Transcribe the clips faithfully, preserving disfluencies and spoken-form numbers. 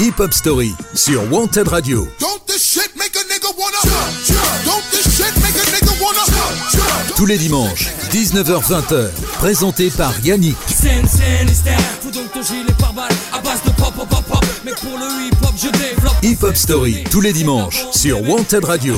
Hip Hop Story sur Wanted Radio. Tous les dimanches, dix-neuf heures vingt, présenté par Yannick. Hip Hop Story, tous les dimanches, sur Wanted Radio.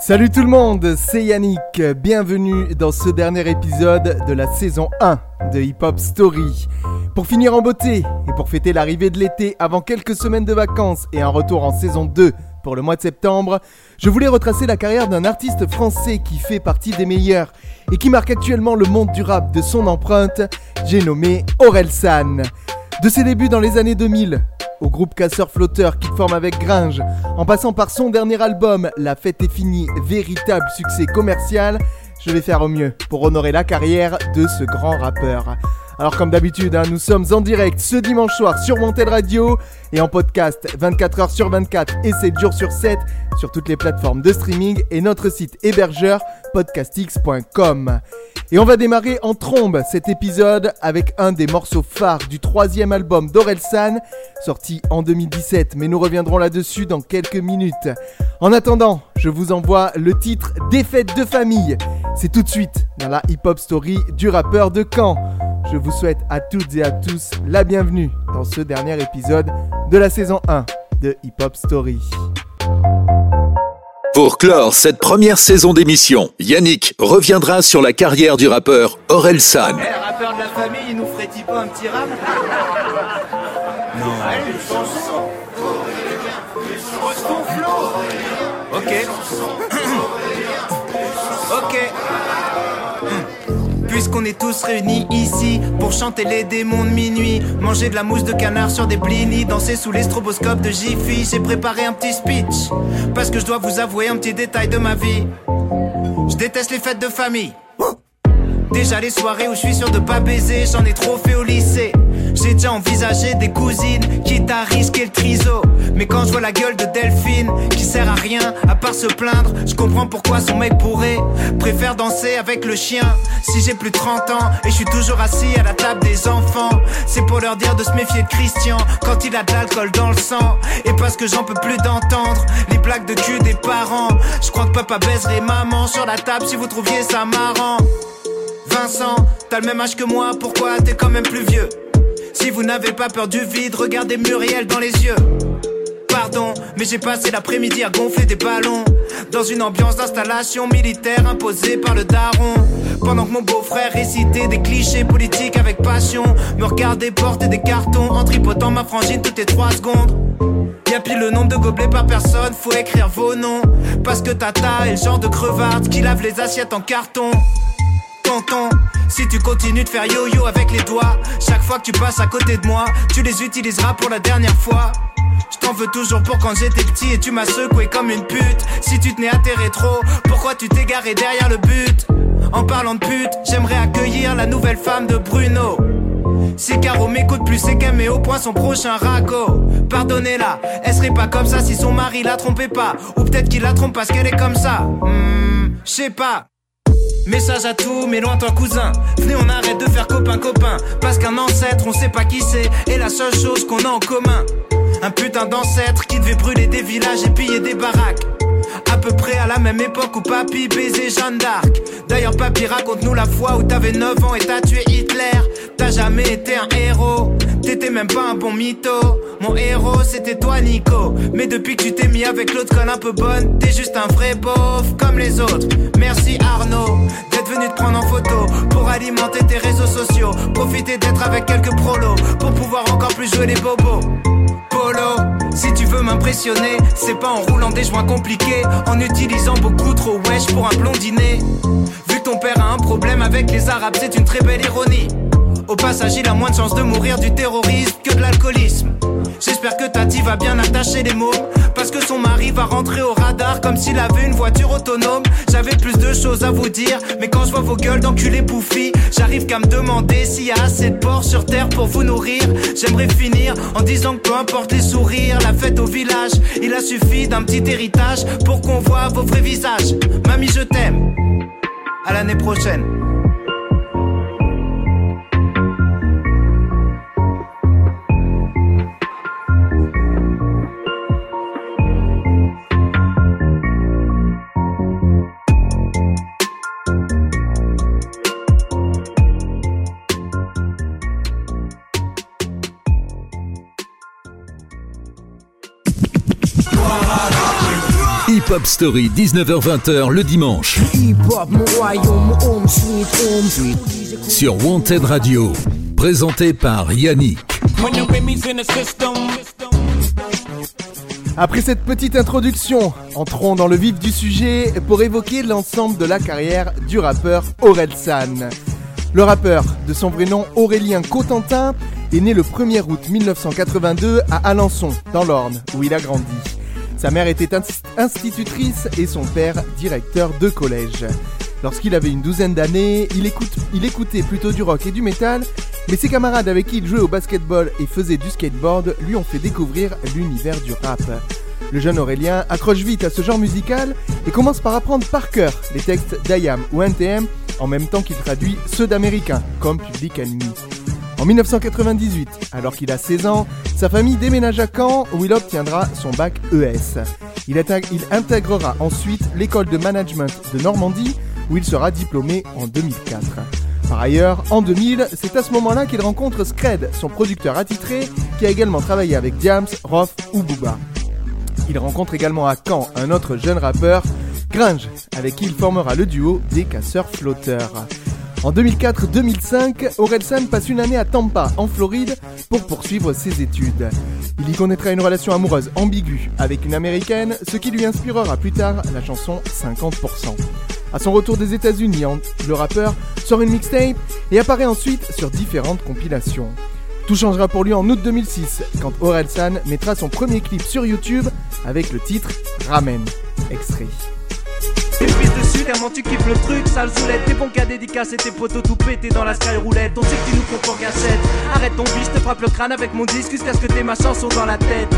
Salut tout le monde, c'est Yannick. Bienvenue dans ce dernier épisode de la saison un de Hip Hop Story. Pour finir en beauté et pour fêter l'arrivée de l'été avant quelques semaines de vacances et un retour en saison deux pour le mois de septembre, je voulais retracer la carrière d'un artiste français qui fait partie des meilleurs et qui marque actuellement le monde du rap de son empreinte. J'ai nommé Orelsan. De ses débuts dans les années deux mille, au groupe Casseur Flotteur qu'il forme avec Gringe, en passant par son dernier album, La Fête est finie, véritable succès commercial, je vais faire au mieux pour honorer la carrière de ce grand rappeur. Alors comme d'habitude, hein, nous sommes en direct ce dimanche soir sur Wanted Radio et en podcast vingt-quatre heures sur vingt-quatre et sept jours sur sept sur toutes les plateformes de streaming et notre site hébergeur podcast x point com. Et on va démarrer en trombe cet épisode avec un des morceaux phares du troisième album d'Orelsan, sorti en deux mille dix-sept, mais nous reviendrons là-dessus dans quelques minutes. En attendant, je vous envoie le titre Défaite de famille. C'est tout de suite dans la hip-hop story du rappeur de Caen. Je vous souhaite à toutes et à tous la bienvenue dans ce dernier épisode de la saison un de Hip Hop Story. Pour clore cette première saison d'émission, Yannick reviendra sur la carrière du rappeur Orelsan. Hey, rappeur de la famille, il nous ferait-il pas un petit rap ? Non, allez, une chanson. Ok. Ok. Puisqu'on est tous réunis ici pour chanter les démons de minuit, manger de la mousse de canard sur des blinis, danser sous les stroboscopes de Jiffy. J'ai préparé un petit speech parce que je dois vous avouer un petit détail de ma vie. Je déteste les fêtes de famille. Déjà les soirées où je suis sûr de pas baiser, j'en ai trop fait au lycée. J'ai déjà envisagé des cousines, quitte à risquer le triso. Mais quand je vois la gueule de Delphine, qui sert à rien à part se plaindre, je comprends pourquoi son mec bourré préfère danser avec le chien. Si j'ai plus de trente ans et je suis toujours assis à la table des enfants, c'est pour leur dire de se méfier de Christian quand il a de l'alcool dans le sang. Et parce que j'en peux plus d'entendre les blagues de cul des parents. Je crois que papa baiserait maman sur la table si vous trouviez ça marrant. Vincent, t'as le même âge que moi, pourquoi t'es quand même plus vieux? Si vous n'avez pas peur du vide, regardez Muriel dans les yeux. Pardon, mais j'ai passé l'après-midi à gonfler des ballons dans une ambiance d'installation militaire imposée par le daron. Pendant que mon beau-frère récitait des clichés politiques avec passion, me regardait porter des cartons en tripotant ma frangine toutes les trois secondes. Y'a pile le nombre de gobelets par personne, faut écrire vos noms, parce que Tata est le genre de crevarde qui lave les assiettes en carton. Tonton, si tu continues de faire yo-yo avec les doigts, chaque fois que tu passes à côté de moi, tu les utiliseras pour la dernière fois. Je t'en veux toujours pour quand j'étais petit et tu m'as secoué comme une pute. Si tu tenais à tes rétros, pourquoi tu t'es garé derrière le but? En parlant de pute, j'aimerais accueillir la nouvelle femme de Bruno. Si Caro m'écoute plus, c'est qu'elle met au point son prochain ragot. Pardonnez-la, elle serait pas comme ça si son mari la trompait pas. Ou peut-être qu'il la trompe parce qu'elle est comme ça. Hmm, je sais pas. Message à tous mes lointains cousins, venez on arrête de faire copain-copain, parce qu'un ancêtre on sait pas qui c'est est la seule chose qu'on a en commun. Un putain d'ancêtre qui devait brûler des villages et piller des baraques, à peu près à la même époque où papy baisait Jeanne d'Arc. D'ailleurs papy raconte-nous la fois où t'avais neuf ans et t'as tué Hitler. T'as jamais été un héros, t'étais même pas un bon mytho. Mon héros c'était toi Nico, mais depuis que tu t'es mis avec l'autre conne un peu bonne, t'es juste un vrai beauf comme les autres. Merci Arnaud d'être venu te prendre en photo pour alimenter tes réseaux sociaux. Profiter d'être avec quelques prolos pour pouvoir encore plus jouer les bobos. Polo, si tu veux m'impressionner, c'est pas en roulant des joints compliqués, en utilisant beaucoup trop wesh pour un blondinet. Vu que ton père a un problème avec les arabes, c'est une très belle ironie. Au passage, il a moins de chances de mourir du terrorisme que de l'alcoolisme. J'espère que Tati va bien attacher les mômes, parce que son mari va rentrer au radar comme s'il avait une voiture autonome. J'avais plus de choses à vous dire, mais quand je vois vos gueules d'enculés bouffis, j'arrive qu'à me demander s'il y a assez de porcs sur terre pour vous nourrir. J'aimerais finir en disant que peu importe les sourires, la fête au village, il a suffi d'un petit héritage pour qu'on voit vos vrais visages. Mamie, je t'aime. À l'année prochaine. Hip Hop Story, dix-neuf heures vingt le dimanche. Sur Wanted Radio, présenté par Yannick. Après cette petite introduction, entrons dans le vif du sujet pour évoquer l'ensemble de la carrière du rappeur Orelsan. Le rappeur, de son vrai nom Aurélien Cotentin, est né le premier août mille neuf cent quatre-vingt-deux à Alençon, dans l'Orne, où il a grandi. Sa mère était inst- institutrice et son père directeur de collège. Lorsqu'il avait une douzaine d'années, il, écoute, il écoutait plutôt du rock et du métal, mais ses camarades avec qui il jouait au basketball et faisait du skateboard lui ont fait découvrir l'univers du rap. Le jeune Aurélien accroche vite à ce genre musical et commence par apprendre par cœur les textes d'I A M ou N T M, en même temps qu'il traduit ceux d'américains, comme Public Enemy. En mille neuf cent quatre-vingt-dix-huit, alors qu'il a seize ans, sa famille déménage à Caen où il obtiendra son bac E S. Il intégrera ensuite l'école de management de Normandie où il sera diplômé en deux mille quatre. Par ailleurs, en deux mille, c'est à ce moment-là qu'il rencontre Scred, son producteur attitré, qui a également travaillé avec Diams, Rof ou Booba. Il rencontre également à Caen un autre jeune rappeur, Gringe, avec qui il formera le duo des Casseurs Flotteurs. En deux mille quatre deux mille cinq, Orelsan passe une année à Tampa, en Floride, pour poursuivre ses études. Il y connaîtra une relation amoureuse ambiguë avec une américaine, ce qui lui inspirera plus tard la chanson cinquante pour cent. À son retour des États-Unis, le rappeur sort une mixtape et apparaît ensuite sur différentes compilations. Tout changera pour lui en août deux mille six, quand Orelsan mettra son premier clip sur YouTube avec le titre « Ramen », extrait. T'es fils de sud, comment tu kiffes le truc, sale soulette. T'es bon qu'à dédicacer tes potos tout pété dans la sky roulette. On sait que tu nous comprends qu'à sept. Arrête ton biche, te frappe le crâne avec mon disque jusqu'à ce que t'aies ma chanson dans la tête.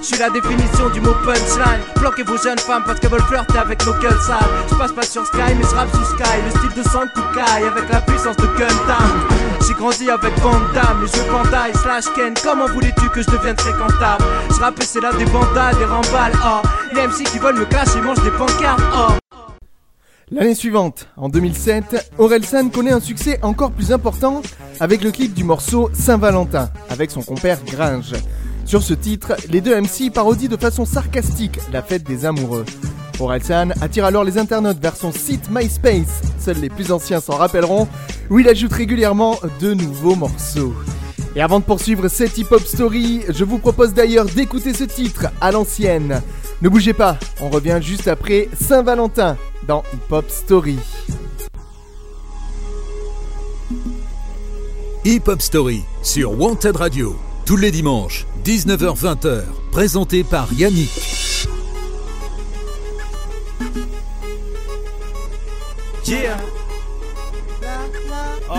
Je suis la définition du mot punchline. Bloquez vos jeunes femmes parce qu'elles veulent flirter avec nos gueules sales. Je passe pas sur Sky mais je rappe sous Sky. Le style de sang Kukai avec la puissance de Gundam. J'ai grandi avec Van Damme, les jeux Bandai slash Ken. Comment voulais-tu que je devienne fréquentable? Je rappe et c'est là des bandas, des remballes. Oh, les M C qui veulent me clasher mangent des pancartes. Oh. L'année suivante, en deux mille sept, Orelsan connaît un succès encore plus important avec le clip du morceau Saint-Valentin, avec son compère Gringe. Sur ce titre, les deux M C parodient de façon sarcastique la fête des amoureux. Orelsan attire alors les internautes vers son site MySpace, seuls les plus anciens s'en rappelleront, où il ajoute régulièrement de nouveaux morceaux. Et avant de poursuivre cette hip-hop story, je vous propose d'ailleurs d'écouter ce titre à l'ancienne. Ne bougez pas, on revient juste après Saint-Valentin dans Hip Hop Story. Hip Hop Story sur Wanted Radio, tous les dimanches, dix-neuf heures vingt, présenté par Yannick. Yeah. Oh.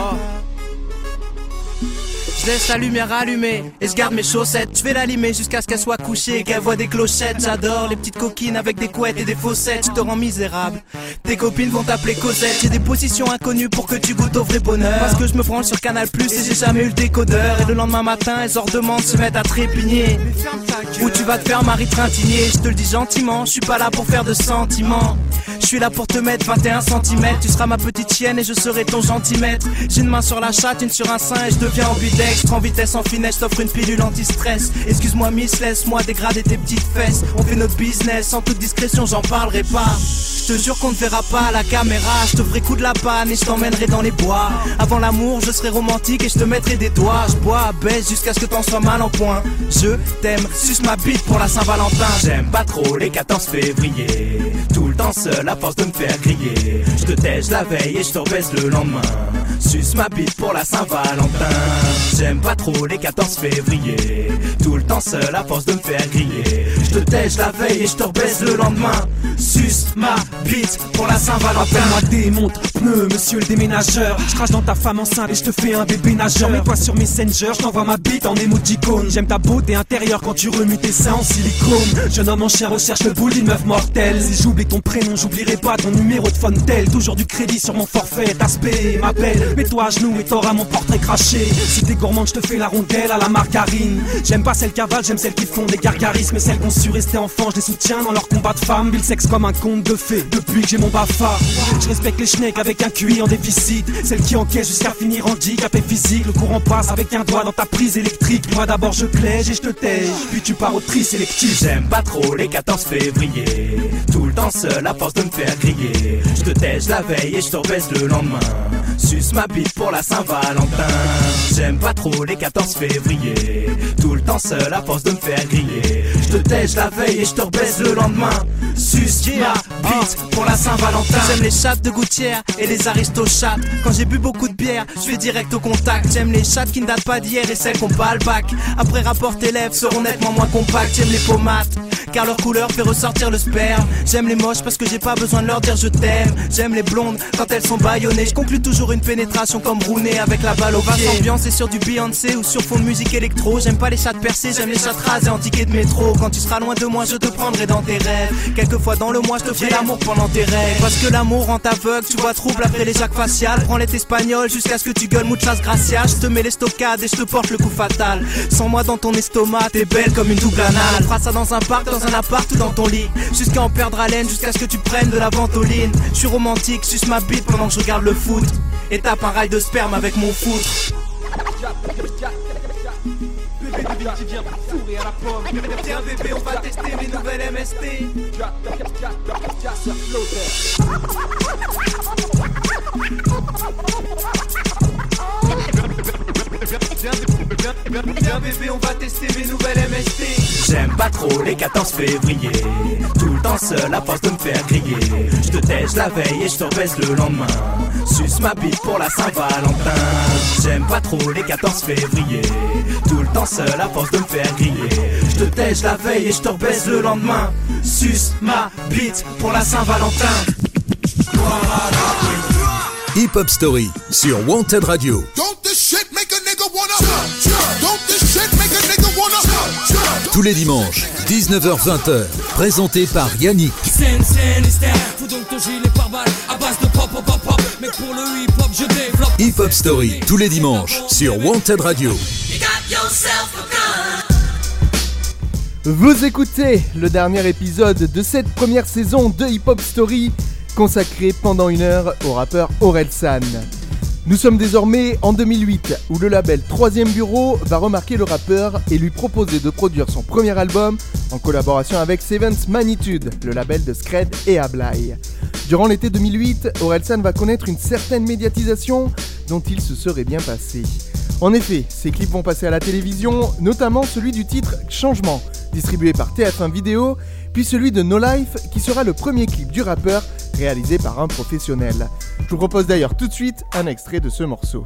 Je laisse la lumière allumée et je garde mes chaussettes. Je vais l'allumer jusqu'à ce qu'elle soit couchée et qu'elle voit des clochettes. J'adore les petites coquines avec des couettes et des faussettes. Je te rends misérable, tes copines vont t'appeler Cosette. J'ai des positions inconnues pour que tu goûtes au vrai bonheur. Parce que je me branle sur Canal Plus et j'ai jamais eu le décodeur. Et le lendemain matin, elles hors demandent se mettre à trépigner. Ou tu vas te faire Marie Trintignier. Je te le dis gentiment, je suis pas là pour faire de sentiments. Je suis là pour te mettre vingt et un centimètres. Tu seras ma petite chienne et je serai ton gentilmètre. J'ai une main sur la chatte, une sur un sein et je deviens ambidex. En vitesse, en finesse, t'offre une pilule anti-stress. Excuse-moi miss, laisse-moi dégrader tes petites fesses. On fait notre business, en toute discrétion j'en parlerai pas. Je te jure qu'on ne verra pas à la caméra. Je te ferai coup de la panne et je t'emmènerai dans les bois. Avant l'amour, je serai romantique et je te mettrai des doigts. Je bois, baisse jusqu'à ce que t'en sois mal en point. Je t'aime, suce ma bite pour la Saint-Valentin. J'aime pas trop les quatorze février. Tout le temps seul à force de me faire griller. Je te tèche la veille et je te rebaisse le lendemain. Suce ma bite pour la Saint-Valentin. J'aime pas trop les quatorze février. Tout le temps seul à force de me faire griller. Je te tèche la veille et je te rebaisse le lendemain. Suce ma bite pour la Saint-Valentin. Appelle-moi démonte, pneu, monsieur le déménageur. Je crache dans ta femme enceinte et je te fais un bébé nageur. Mets-toi sur Messenger, je t'envoie ma bite en émoticône. J'aime ta beauté intérieure quand tu remues tes seins en silicone. Jeune homme en chair recherche le boule d'une meuf mortelle. Si j'oublie ton prénom, j'oublierai pas ton numéro de Fontel. Toujours du crédit sur mon forfait, t'aspect, ma belle. Mets-toi à genoux et t'auras mon portrait craché. Si t'es gourmande, je te fais la rondelle à la margarine. J'aime pas celles cavales, j'aime celles qui font des gargarismes. Et celles qui ont su rester enfant, je les soutiens dans leur combat de femmes. Build le sexe comme un conte de fées, depuis que j'ai mon BAFA. Je respecte les schnecks avec un Q I en déficit. Celles qui encaissent jusqu'à finir handicapé physique. Le courant passe avec un doigt dans ta prise électrique. Moi d'abord je plège et je te tège, puis tu pars au tri sélectif. J'aime pas trop les quatorze février, tout le temps seul à force de me faire griller. Je te tège la veille et je te rebaisse le lendemain. Suce ma bite pour la Saint-Valentin. J'aime pas trop les quatorze février, tout le temps seul à force de me faire griller. Je te tège la veille et je te rebaisse le lendemain. Suce yeah. ma bite oh. pour la Saint-Valentin. J'aime les chapes de gouttière et les aristochats. Quand j'ai bu beaucoup de bière, je vais direct au contact. J'aime les chattes qui ne datent pas d'hier et celles qu'on bat le bac. Après rapport tes lèvres seront nettement moins compactes. J'aime les pommades car leur couleur fait ressortir le sperme. J'aime les moches parce que j'ai pas besoin de leur dire je t'aime. J'aime les blondes quand elles sont baillonnées. Je conclue toujours une pénétration comme Rooney avec la balle au pied. Vaste ambiance et sur du Beyoncé ou sur fond de musique électro. J'aime pas les chattes percées, j'aime les chattes rases et en ticket de métro. Quand tu seras loin de moi je te prendrai dans tes rêves. Quelquefois dans le mois je te ferai l'amour pendant tes rêves. Parce que l'amour rend aveugle, tu vois trouble après l'éjac facial. Prends les espagnols jusqu'à ce que tu gueules muchas gracias. Je te mets les stockades et je te porte le coup fatal. Sans moi dans ton estomac, t'es belle comme une double anale. On fera ça dans un parc, dans un appart ou dans ton lit, jusqu'à en perdre haleine, jusqu'à ce que tu prennes de la ventoline. Je suis romantique, suce ma bite pendant que je regarde le foot et tape un rail de sperme avec mon foot. Bébé de Vinci vient pour fourrer à la pomme. Tiens bébé, on va tester mes nouvelles M S T. Viens bébé, on va tester mes nouvelles M S T. J'aime pas trop les quatorze février, tout le temps seul à force de me faire griller. Je te tège la veille et je te rebaisse le lendemain. Suce ma bite pour la Saint-Valentin. J'aime pas trop les quatorze février, tout le temps seul à force de me faire griller. Je te tège la veille et je te rebaisse le lendemain. Suce ma bite pour la Saint-Valentin. Hip Hop Story sur Wanted Radio. Tous les dimanches, dix-neuf heures vingt, présenté par Yannick. Hip Hop Story, tous les dimanches, sur Wanted Radio. Vous écoutez le dernier épisode de cette première saison de Hip Hop Story, consacré pendant une heure au rappeur Orelsan. Nous sommes désormais en deux mille huit, où le label troisième Bureau va remarquer le rappeur et lui proposer de produire son premier album en collaboration avec Seventh Magnitude, le label de Scred et Ablai. Durant l'été deux mille huit, Orelsan va connaître une certaine médiatisation dont il se serait bien passé. En effet, ses clips vont passer à la télévision, notamment celui du titre « Changement », distribué par T F un Vidéo, puis celui de No Life, qui sera le premier clip du rappeur réalisé par un professionnel. Je vous propose d'ailleurs tout de suite un extrait de ce morceau.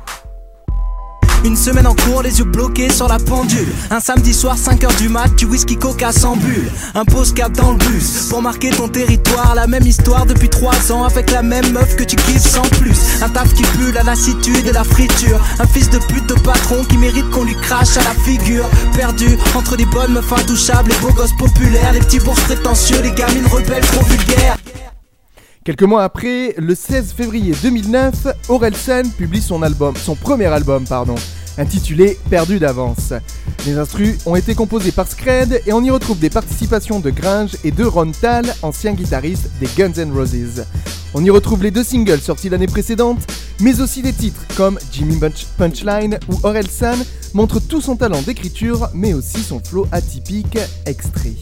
Une semaine en cours, les yeux bloqués sur la pendule. Un samedi soir, cinq heures du mat, tu whisky coca sans bulle. Un pause cap dans le bus, pour marquer ton territoire. La même histoire depuis trois ans, avec la même meuf que tu kiffes sans plus. Un taf qui pue la lassitude et la friture. Un fils de pute de patron qui mérite qu'on lui crache à la figure. Perdu entre des bonnes meufs intouchables, les beaux gosses populaires, les petits bourges prétentieux, les gamines rebelles trop vulgaires. Quelques mois après, le seize février deux mille neuf, Orelsan publie son album, son premier album, pardon, intitulé « Perdu d'avance ». Les instrus ont été composés par Scred et on y retrouve des participations de Gringe et de Ron Tal, ancien guitariste des Guns N' Roses. On y retrouve les deux singles sortis l'année précédente, mais aussi des titres comme Jimmy Punchline ou Orelsan montre tout son talent d'écriture, mais aussi son flow atypique extrait.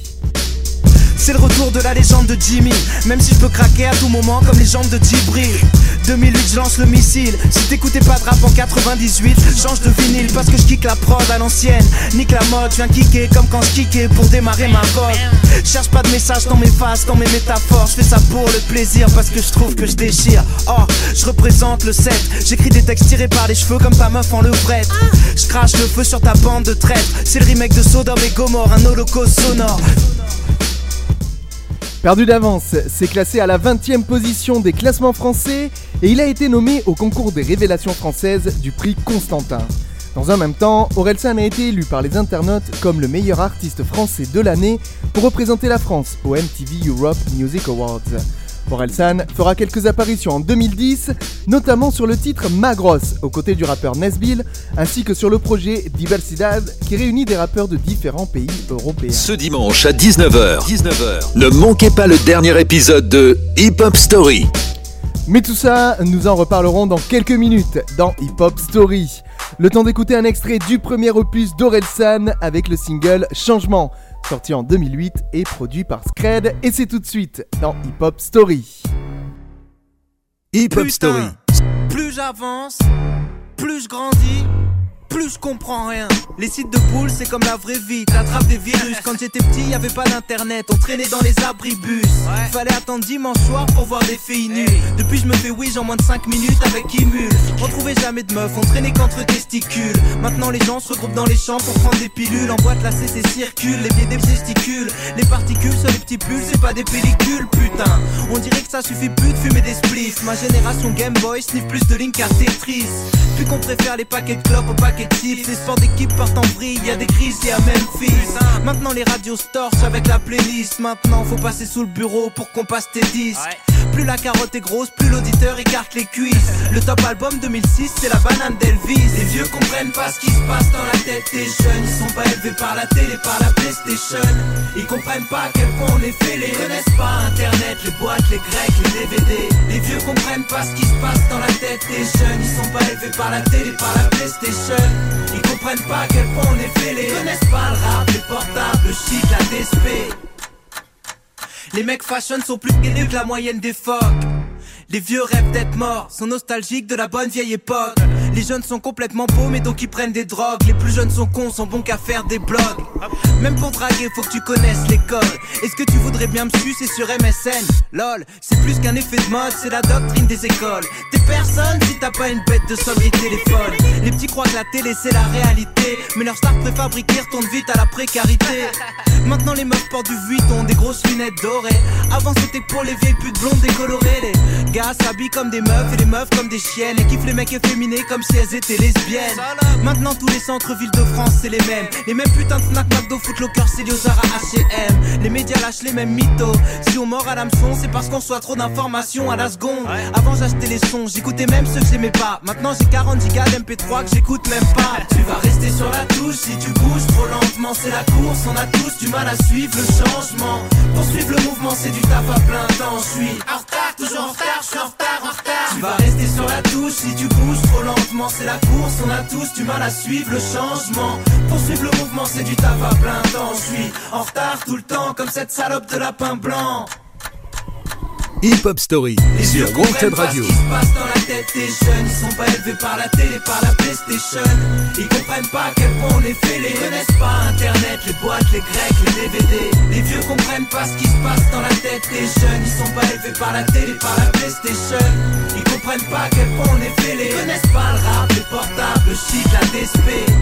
C'est le retour de la légende de Jimmy, même si je peux craquer à tout moment comme les jambes de Djibril. deux mille huit, je lance le missile. Si t'écoutais pas de rap en quatre-vingt-dix-huit, change de vinyle parce que je kick la prod à l'ancienne. Nique la mode, je viens kicker comme quand je kickais pour démarrer ma robe. Cherche pas de message dans mes faces, dans mes métaphores. Je fais ça pour le plaisir parce que je trouve que je déchire. Oh, je représente le sept. J'écris des textes tirés par les cheveux comme ta meuf en levrette. Je crache le feu sur ta bande de traître. C'est le remake de Sodome et Gomorrhe, un holocauste sonore. Perdu d'avance, c'est classé à la vingtième position des classements français et il a été nommé au concours des révélations françaises du prix Constantin. Dans un même temps, Orelsan a été élu par les internautes comme le meilleur artiste français de l'année pour représenter la France au M T V Europe Music Awards. Orelsan fera quelques apparitions en deux mille dix, notamment sur le titre Ma Grosse, aux côtés du rappeur Nesbill, ainsi que sur le projet Diversidad, qui réunit des rappeurs de différents pays européens. Ce dimanche à dix-neuf heures, dix-neuf heures, ne manquez pas le dernier épisode de Hip Hop Story. Mais tout ça, nous en reparlerons dans quelques minutes, dans Hip Hop Story. Le temps d'écouter un extrait du premier opus d'Orelsan avec le single Changement, sorti en deux mille huit et produit par Scred, et c'est tout de suite dans Hip Hop Story. Hip Hop Story. Plus j'avance, plus je grandis, plus je comprends rien. Les sites de poules, c'est comme la vraie vie, t'attrapes des virus. Quand j'étais petit, y'avait pas d'internet, on traînait dans les abribus. Ouais. Fallait attendre dimanche soir pour voir des filles nues. Hey. Depuis, je me fais whiz en moins de cinq minutes avec Imul. On trouvait jamais de meufs, on traînait qu'entre testicules. Maintenant, les gens se regroupent dans les champs pour prendre des pilules. En boîte, la C C circule, les pieds des testicules. Les particules sur les petits pulls, c'est pas des pellicules, putain. On dirait que ça suffit plus de fumer des spliffs. Ma génération Game Boy sniffe plus de lignes qu'à Tetris. Puis qu'on préfère les paquets de clopes aux paquets. Les sports d'équipe partent en vrille, y'a des crises, y'a Memphis. Maintenant les radios torchent avec la playlist. Maintenant faut passer sous le bureau pour qu'on passe tes disques. Plus la carotte est grosse, plus l'auditeur écarte les cuisses. Le top album deux mille six, c'est la banane d'Elvis. Les vieux comprennent pas ce qui se passe dans la tête des jeunes. Ils sont pas élevés par la télé, par la PlayStation. Ils comprennent pas à quel point on est fêlés. Ils connaissent pas internet, les boîtes, les grecs, les D V D. Les vieux comprennent pas ce qui se passe dans la tête des jeunes. Ils sont pas élevés par la télé, par la PlayStation. Ils comprennent pas à quel point on est fêlés. Ils connaissent pas le rap, les portables, le shit, la D S P. Les mecs fashion sont plus guélés que la moyenne des phoques. Les vieux rêvent d'être morts, sont nostalgiques de la bonne vieille époque. Les jeunes sont complètement paumés donc ils prennent des drogues. Les plus jeunes sont cons, sont bons qu'à faire des blogs. Même pour draguer faut que tu connaisses les codes. Est-ce que tu voudrais bien me sucer sur M S N? Lol, c'est plus qu'un effet de mode, c'est la doctrine des écoles. T'es personne si t'as pas une bête de sobriété, les folles. Les petits croient que la télé c'est la réalité, mais leurs stars préfabriquées retournent vite à la précarité. Maintenant les meufs portent du Vuitton, des grosses lunettes dorées. Avant c'était pour les vieilles putes blondes décolorées. Les gars s'habillent comme des meufs et les meufs comme des chiennes. Et kiffent les mecs efféminés comme si elles étaient lesbiennes. Maintenant tous les centres-villes de France c'est les mêmes. Les mêmes putains de Fnac, McDo, Foot Locker, Célio, Zara, H et M. Les médias lâchent les mêmes mythos. Si on mord à l'hameçon c'est parce qu'on reçoit trop d'informations à la seconde. Avant j'achetais les sons, j'écoutais même ceux que j'aimais pas. Maintenant j'ai quarante gigas d'M P trois que j'écoute même pas. Tu vas rester sur la touche si tu bouges trop lentement. C'est la course, on a tous du mal à suivre le changement. Poursuivre le mouvement c'est du taf à plein temps. Je suis en retard, toujours en retard, je suis en retard, en retard. Tu vas rester sur la touche si tu bouges trop lentement. C'est la course, on a tous du mal à suivre le changement. Poursuivre le mouvement c'est du taf à plein temps. Je suis en retard tout le temps comme cette salope de lapin blanc. Hip Hop Story sur Wanted Radio. Ils comprennent pas ce qui se passe dans la tête des jeunes. Ils sont pas élevés par la télé, par la PlayStation. Ils comprennent pas à quel point on est fêlés. Ils connaissent pas internet, les boîtes, les grecs, les D V D. Les vieux comprennent pas ce qui se passe dans la tête des jeunes. Ils sont pas élevés par la télé, par la PlayStation. Ils comprennent pas à quel point on est fêlés. Ils connaissent pas le rap, les portables, le shit, la D S P.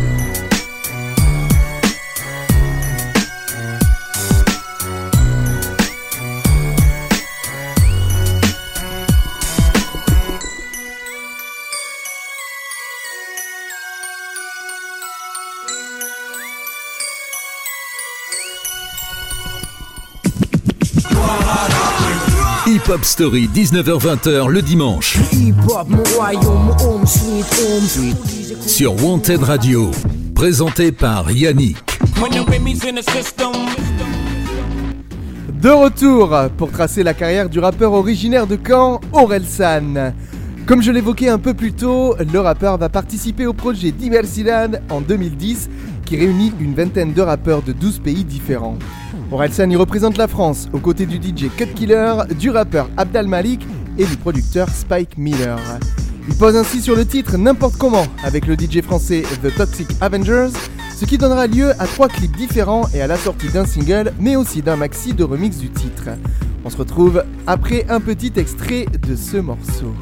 Hip Hop Story, dix-neuf heures vingt le dimanche. Sur Wanted Radio, présenté par Yannick. De retour pour tracer la carrière du rappeur originaire de Caen, Orelsan. Comme je l'évoquais un peu plus tôt, le rappeur va participer au projet Diversidad en deux mille dix, qui réunit une vingtaine de rappeurs de douze pays différents. Orelsan y représente la France, aux côtés du D J Cut Killer, du rappeur Abd al-Malik et du producteur Spike Miller. Il pose ainsi sur le titre N'importe comment avec le D J français The Toxic Avengers, ce qui donnera lieu à trois clips différents et à la sortie d'un single, mais aussi d'un maxi de remix du titre. On se retrouve après un petit extrait de ce morceau.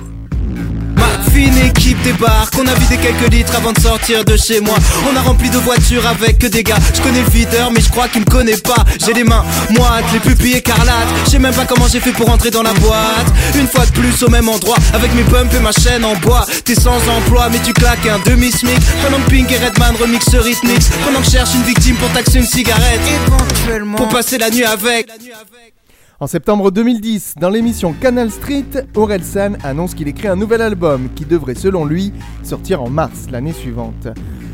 Une équipe débarque, on a vidé quelques litres avant de sortir de chez moi. On a rempli de voitures avec que des gars. Je connais le videur mais je crois qu'il me connaît pas. J'ai les mains moites, les pupilles écarlates. Je sais même pas comment j'ai fait pour entrer dans la boîte. Une fois de plus au même endroit, avec mes pumps et ma chaîne en bois. T'es sans emploi mais tu claques un demi-smic. Pendant que Pink et Redman remixent ce rythmique. Pendant que je cherche une victime pour taxer une cigarette, éventuellement pour passer la nuit avec. En septembre deux mille dix, dans l'émission Canal Street, Aurel San annonce qu'il écrit un nouvel album qui devrait, selon lui, sortir en mars l'année suivante.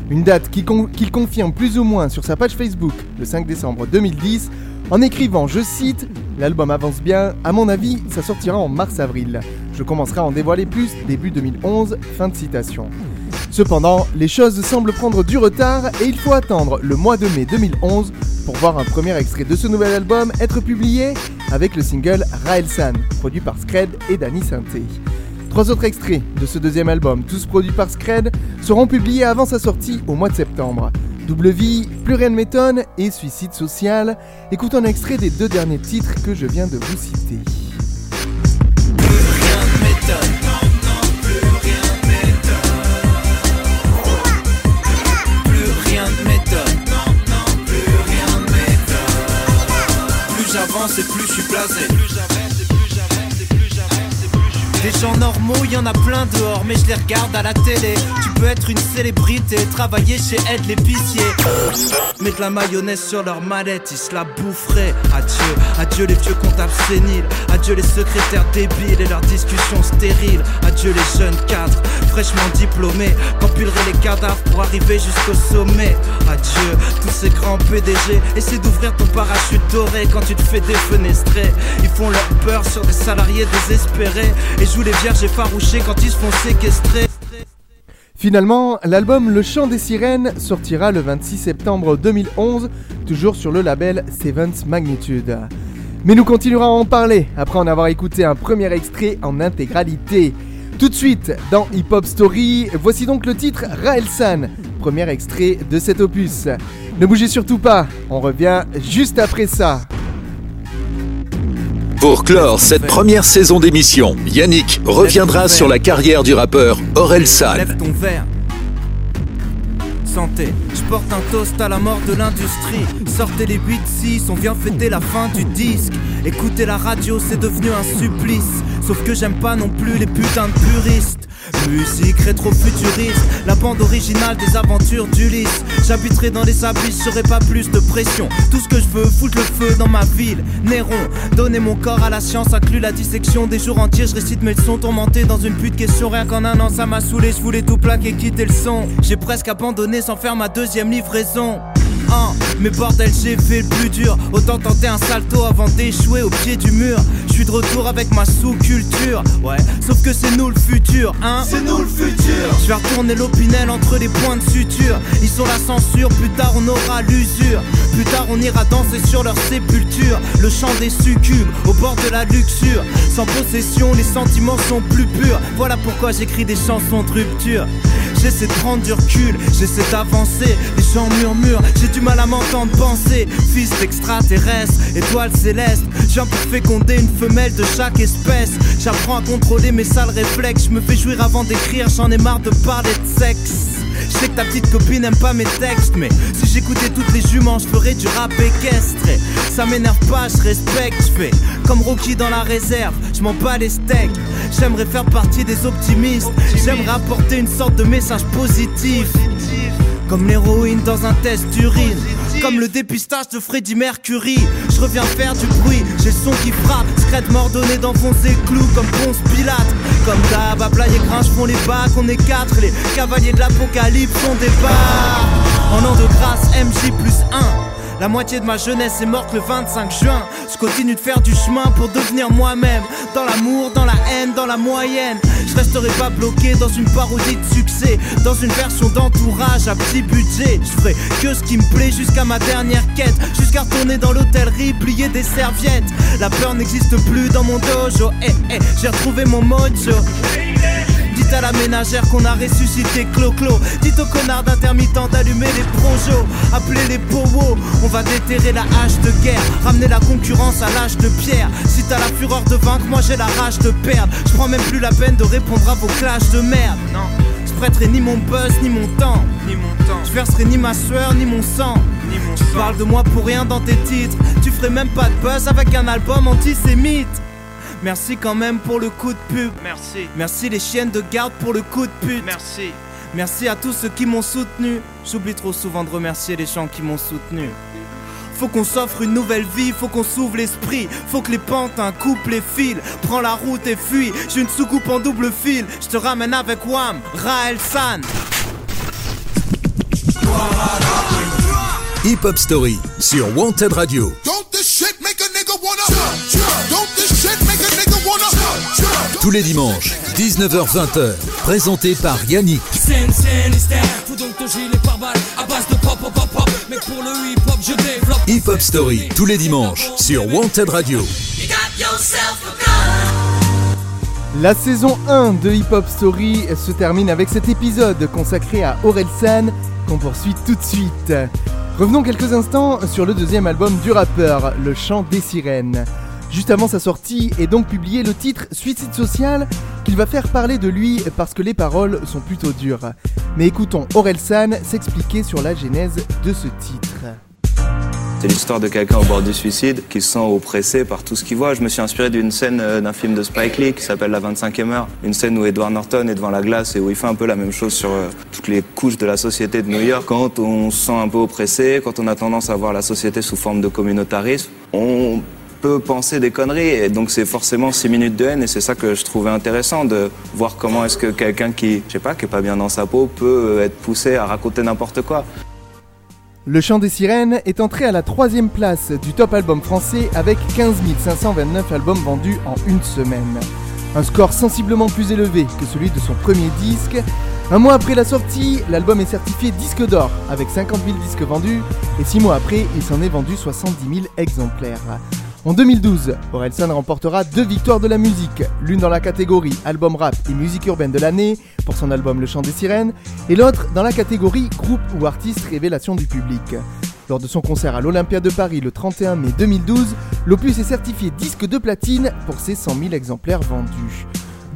Une date qu'il con- qu'il confirme plus ou moins sur sa page Facebook le cinq décembre deux mille dix, en écrivant, je cite, « L'album avance bien, à mon avis, ça sortira en mars-avril. Je commencerai à en dévoiler plus début deux mille onze. » Fin de citation. Cependant, les choses semblent prendre du retard et il faut attendre le mois de mai deux mille onze pour voir un premier extrait de ce nouvel album être publié avec le single Raelsan, produit par Scred et Danny Sainté. Trois autres extraits de ce deuxième album, tous produits par Scred, seront publiés avant sa sortie au mois de septembre. Double vie, Plus rien ne m'étonne et Suicide social. Écoute un extrait des deux derniers titres que je viens de vous citer. C'est plus je suis blasé. Des gens normaux, y en a plein dehors, mais je les regarde à la télé. Tu peux être une célébrité, travailler chez Ed l'épicier. Mettre la mayonnaise sur leur mallette, ils se la boufferaient. Adieu, adieu les vieux comptables séniles. Adieu les secrétaires débiles et leurs discussions stériles. Adieu les jeunes cadres, fraîchement diplômés, qu'empileraient les cadavres pour arriver jusqu'au sommet. Adieu tous ces grands P D G, essaie d'ouvrir ton parachute doré quand tu te fais défenestrer. Ils font leur peur sur des salariés désespérés et jouent les vierges effarouchées quand ils se font séquestrer. Finalement, l'album Le Chant des Sirènes sortira le vingt-six septembre deux mille onze, toujours sur le label Seventh Magnitude. Mais nous continuerons à en parler après en avoir écouté un premier extrait en intégralité. Tout de suite, dans Hip Hop Story, voici donc le titre Raelsan, premier extrait de cet opus. Ne bougez surtout pas, on revient juste après ça. Pour clore cette première saison d'émission, Yannick reviendra sur la carrière du rappeur Aurel San. Lève ton verre. Santé, je porte un toast à la mort de l'industrie. Sortez les huit six, on vient fêter la fin du disque. Écoutez la radio, c'est devenu un supplice. Sauf que j'aime pas non plus les putains de puristes. Musique rétro-futuriste, la bande originale des aventures d'Ulysse. J'habiterai dans les abysses, j'aurai pas plus de pression. Tout ce que je veux, foutre le feu dans ma ville. Néron, donner mon corps à la science, inclut la dissection des jours entiers. Je récite mes leçons tourmentées dans une pute question. Rien qu'en un an ça m'a saoulé, je voulais tout plaquer, quitter le son. J'ai presque abandonné sans faire ma deuxième livraison. Hein, mais bordel j'ai fait le plus dur. Autant tenter un salto avant d'échouer au pied du mur. Je suis de retour avec ma sous-culture. Ouais, sauf que c'est nous le futur, hein. C'est nous le futur. Je vais retourner l'opinel entre les points de suture. Ils sont la censure, plus tard on aura l'usure. Plus tard on ira danser sur leur sépulture. Le chant des succubes, au bord de la luxure. Sans possession, les sentiments sont plus purs. Voilà pourquoi j'écris des chansons de rupture. J'essaie de prendre du recul, j'essaie d'avancer. Les gens murmurent, j'ai du mal à m'entendre penser. Fils d'extraterrestre, étoile céleste, j'viens pour féconder une femelle de chaque espèce. J'apprends à contrôler mes sales réflexes. Je me fais jouir avant d'écrire, j'en ai marre de parler de sexe. Je sais que ta petite copine aime pas mes textes, mais si j'écoutais toutes les juments, je ferais du rap équestre. Et ça m'énerve pas, je respecte, je fais comme Rocky dans la réserve, je m'en bats les steaks. J'aimerais faire partie des optimistes, j'aimerais apporter une sorte de message positif. Comme l'héroïne dans un test d'urine, comme le dépistage de Freddie Mercury. Je reviens faire du bruit, j'ai le son qui frappe. Scred m'ordonné d'enfoncer le clou comme Ponce Pilate. Comme d'hab, à Blaye et Gringe font les bacs, on est quatre. Les cavaliers de l'apocalypse, on débarque. En an de grâce, M J plus un. La moitié de ma jeunesse est morte le vingt-cinq juin. Je continue de faire du chemin pour devenir moi-même. Dans l'amour, dans la haine, dans la moyenne. Je resterai pas bloqué dans une parodie de succès, dans une version d'entourage à petit budget. Je ferai que ce qui me plaît jusqu'à ma dernière quête, jusqu'à retourner dans l'hôtellerie, plier des serviettes. La peur n'existe plus dans mon dojo. Eh hey, hey, eh, j'ai retrouvé mon mojo. Dites à la ménagère qu'on a ressuscité Clo-Clo. Dites aux connards d'intermittents d'allumer les projos. Appelez les powos, on va déterrer la hache de guerre. Ramener la concurrence à l'âge de pierre. Si t'as la fureur de vaincre, moi j'ai la rage de perdre. Je prends même plus la peine de répondre à vos clashs de merde. Non, je prêterai ni mon buzz, ni mon temps. Ni mon temps. Je verserai ni ma sueur, ni mon sang. Ni mon tu sang. Parles de moi pour rien dans tes titres. Tu ferais même pas de buzz avec un album antisémite. Merci quand même pour le coup de pub. Merci. Merci les chiennes de garde pour le coup de pute. Merci. Merci à tous ceux qui m'ont soutenu. J'oublie trop souvent de remercier les gens qui m'ont soutenu. Faut qu'on s'offre une nouvelle vie, faut qu'on s'ouvre l'esprit. Faut que les pantins coupent les fils, prends la route et fuis. J'ai une soucoupe en double fil, je te ramène avec Wham, Raël San. Hip Hop Story sur Wanted Radio. Tous les dimanches, dix-neuf heures vingt, présenté par Yannick. Hip Hop Story, tous les dimanches, sur Wanted Radio. La saison un de Hip Hop Story se termine avec cet épisode consacré à Aurel San, qu'on poursuit tout de suite. Revenons quelques instants sur le deuxième album du rappeur, Le Chant des Sirènes. Juste avant sa sortie est donc publié le titre Suicide Social, qu'il va faire parler de lui parce que les paroles sont plutôt dures. Mais écoutons Aurel San s'expliquer sur la genèse de ce titre. C'est l'histoire de quelqu'un au bord du suicide qui se sent oppressé par tout ce qu'il voit. Je me suis inspiré d'une scène d'un film de Spike Lee qui s'appelle La vingt-cinquième heure. Une scène où Edward Norton est devant la glace et où il fait un peu la même chose sur toutes les couches de la société de New York. Quand on se sent un peu oppressé, quand on a tendance à voir la société sous forme de communautarisme, on peut penser des conneries, et donc c'est forcément six minutes de haine, et c'est ça que je trouvais intéressant, de voir comment est-ce que quelqu'un qui, je sais pas, qui est pas bien dans sa peau peut être poussé à raconter n'importe quoi. Le Chant des Sirènes est entré à la troisième place du top album français avec quinze mille cinq cent vingt-neuf albums vendus en une semaine. Un score sensiblement plus élevé que celui de son premier disque. Un mois après la sortie, l'album est certifié disque d'or avec cinquante mille disques vendus, et six mois après, il s'en est vendu soixante-dix mille exemplaires. En deux mille douze, Aurel San remportera deux victoires de la musique, l'une dans la catégorie album rap et musique urbaine de l'année pour son album Le Chant des Sirènes, et l'autre dans la catégorie groupe ou artiste révélation du public. Lors de son concert à l'Olympia de Paris le trente et un mai deux mille douze, l'opus est certifié disque de platine pour ses cent mille exemplaires vendus.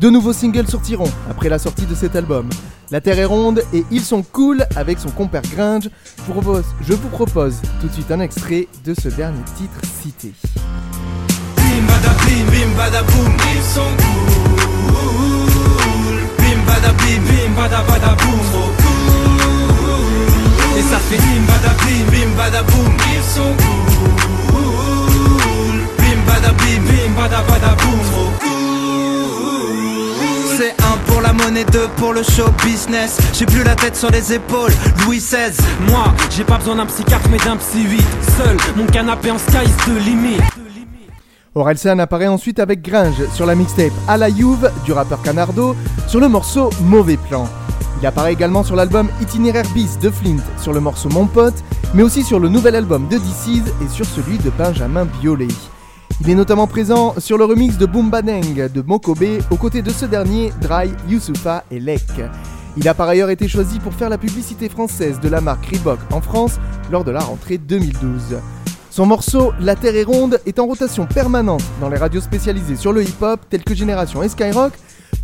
Deux nouveaux singles sortiront après la sortie de cet album. La Terre est ronde et Ils sont cool avec son compère Gringe. Je vous propose, je vous propose tout de suite un extrait de ce dernier titre cité. Bim bada bim, bim bada boum, ils sont cool. Bim bada bim, bim bada bada boum, oh cool. Et ça fait bim bada bim, bim bada boum, ils sont cool. Bim bada bim, bim bada bada boum, oh cool. C'est un pour la monnaie, deux pour le show business. J'ai plus la tête sur les épaules, Louis seize. Moi, j'ai pas besoin d'un psychiatre mais d'un psy huit. Seul, mon canapé en sky de limite. Aurel San apparaît ensuite avec Gringe sur la mixtape À la Youve du rappeur Canardo sur le morceau Mauvais Plan. Il apparaît également sur l'album Itinéraire bis de Flint sur le morceau Mon Pote, mais aussi sur le nouvel album de D C et sur celui de Benjamin Biolay. Il est notamment présent sur le remix de Boom Baneng de Mokobé, aux côtés de ce dernier, Dry, Youssoupha et Lek. Il a par ailleurs été choisi pour faire la publicité française de la marque Reebok en France lors de la rentrée deux mille douze. Son morceau La Terre est ronde est en rotation permanente dans les radios spécialisées sur le hip-hop telles que Génération et Skyrock,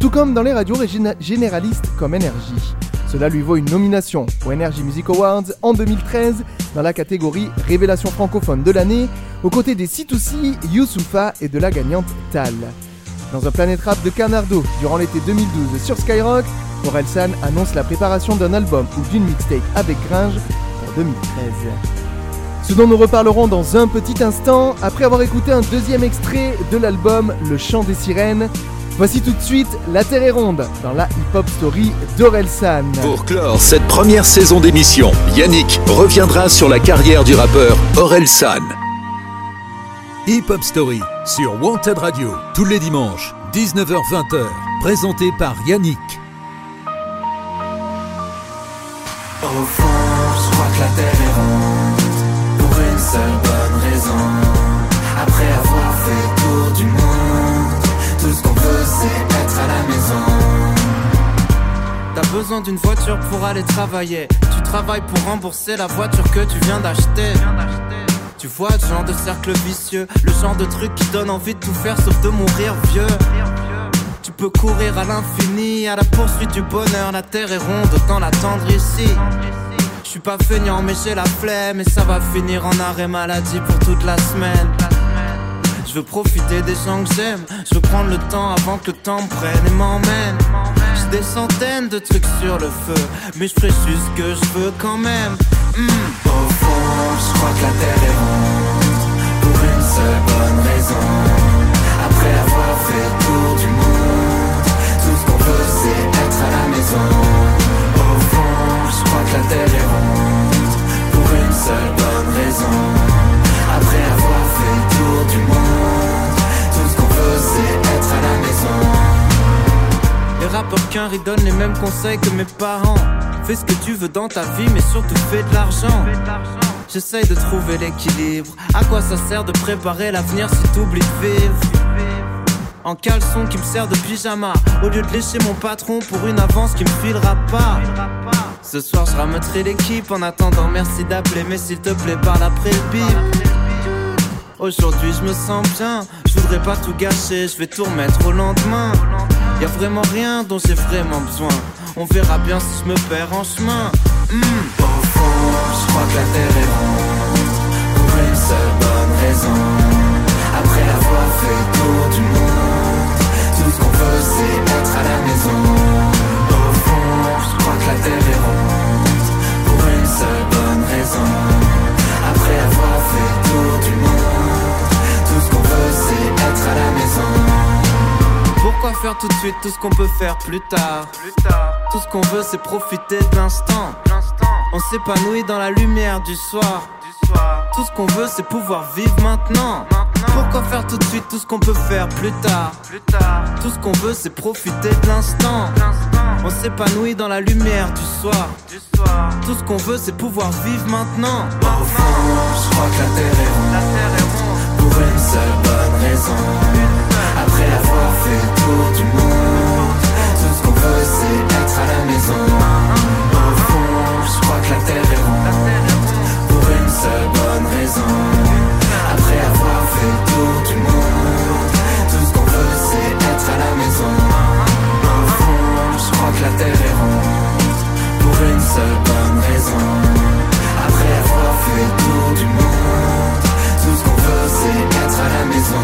tout comme dans les radios régina- généralistes comme Énergie. Cela lui vaut une nomination aux Energy Music Awards en deux mille treize dans la catégorie Révélation francophone de l'année, aux côtés des C deux C, Youssoupha et de la gagnante Tal. Dans un Planète Rap de Canardo durant l'été deux mille douze sur Skyrock, Aurel San annonce la préparation d'un album ou d'une mixtape avec Gringe en deux mille treize. Ce dont nous reparlerons dans un petit instant, après avoir écouté un deuxième extrait de l'album Le Chant des Sirènes. Voici tout de suite La Terre est ronde dans la hip-hop story d'Aurel San. Pour clore cette première saison d'émission, Yannick reviendra sur la carrière du rappeur Aurel San. Hip-hop story sur Wanted Radio, tous les dimanches, dix-neuf heures vingt, présenté par Yannick. Au fond, je crois que la terre est ronde, pour une seule bonne raison, après avoir fait le tour du monde. Tout ce qu'on veut c'est être à la maison. T'as besoin d'une voiture pour aller travailler. Tu travailles pour rembourser la voiture que tu viens d'acheter. Tu vois le genre de cercle vicieux, le genre de truc qui donne envie de tout faire sauf de mourir vieux. Tu peux courir à l'infini, à la poursuite du bonheur. La terre est ronde, autant l'attendre ici. Je suis pas feignant mais j'ai la flemme, et ça va finir en arrêt maladie pour toute la semaine. Je veux profiter des gens que j'aime, je veux prendre le temps avant que le temps me prenne et m'emmène. J'ai des centaines de trucs sur le feu, mais je ferai juste ce que je veux quand même. Mmh. Au fond, je crois que la terre est ronde. seule bonne raison. Après avoir fait le tour du monde, tout ce qu'on veut c'est être à la maison. Au fond, je crois que la terre est ronde, pour une seule bonne raison. Après avoir fait le tour du monde, tout ce qu'on veut c'est être à la maison. Les rappeurs quinri donnent les mêmes conseils que mes parents. Fais ce que tu veux dans ta vie, mais surtout fais de l'argent. J'essaye de trouver l'équilibre. À quoi ça sert de préparer l'avenir si t'oublies de vivre? En caleçon qui me sert de pyjama, au lieu de lécher mon patron pour une avance qui me filera pas. Ce soir je rameuterai l'équipe. En attendant merci d'appeler, mais s'il te plaît parle après le bip. Aujourd'hui je me sens bien, je voudrais pas tout gâcher, je vais tout remettre au lendemain. Y'a vraiment rien dont j'ai vraiment besoin, on verra bien si je me perds en chemin. Mmh. Au fond, je crois que la terre est ronde, pour une seule bonne raison. Après avoir fait le tour du monde, tout ce qu'on veut c'est être à la maison. Au fond, je crois que la terre est ronde, pour une seule bonne raison. Après avoir fait le tour du monde, tout ce qu'on veut c'est être à la maison. Pourquoi faire tout de suite tout ce qu'on peut faire plus tard? Plus tard. Tout ce qu'on veut c'est profiter de l'instant. On s'épanouit dans la lumière du soir, du soir. Tout ce qu'on veut c'est pouvoir vivre maintenant. maintenant Pourquoi faire tout de suite tout ce qu'on peut faire plus tard? Plus tard. Tout ce qu'on veut c'est profiter de l'instant. On s'épanouit dans la lumière du soir, du soir. Tout ce qu'on veut c'est pouvoir vivre maintenant. Au fond, je crois que la terre est ronde, la terre est ronde. Pour une seule bonne raison. Après avoir fait le tour du monde, tout ce qu'on veut c'est être à la maison. Au fond, je crois que la terre est ronde, pour une seule bonne raison. Après avoir fait le tour du monde, tout ce qu'on veut c'est être à la maison. Au fond, je crois que la terre est ronde, pour une seule bonne raison. Après avoir fait le tour du monde, tout ce qu'on veut c'est être à la maison.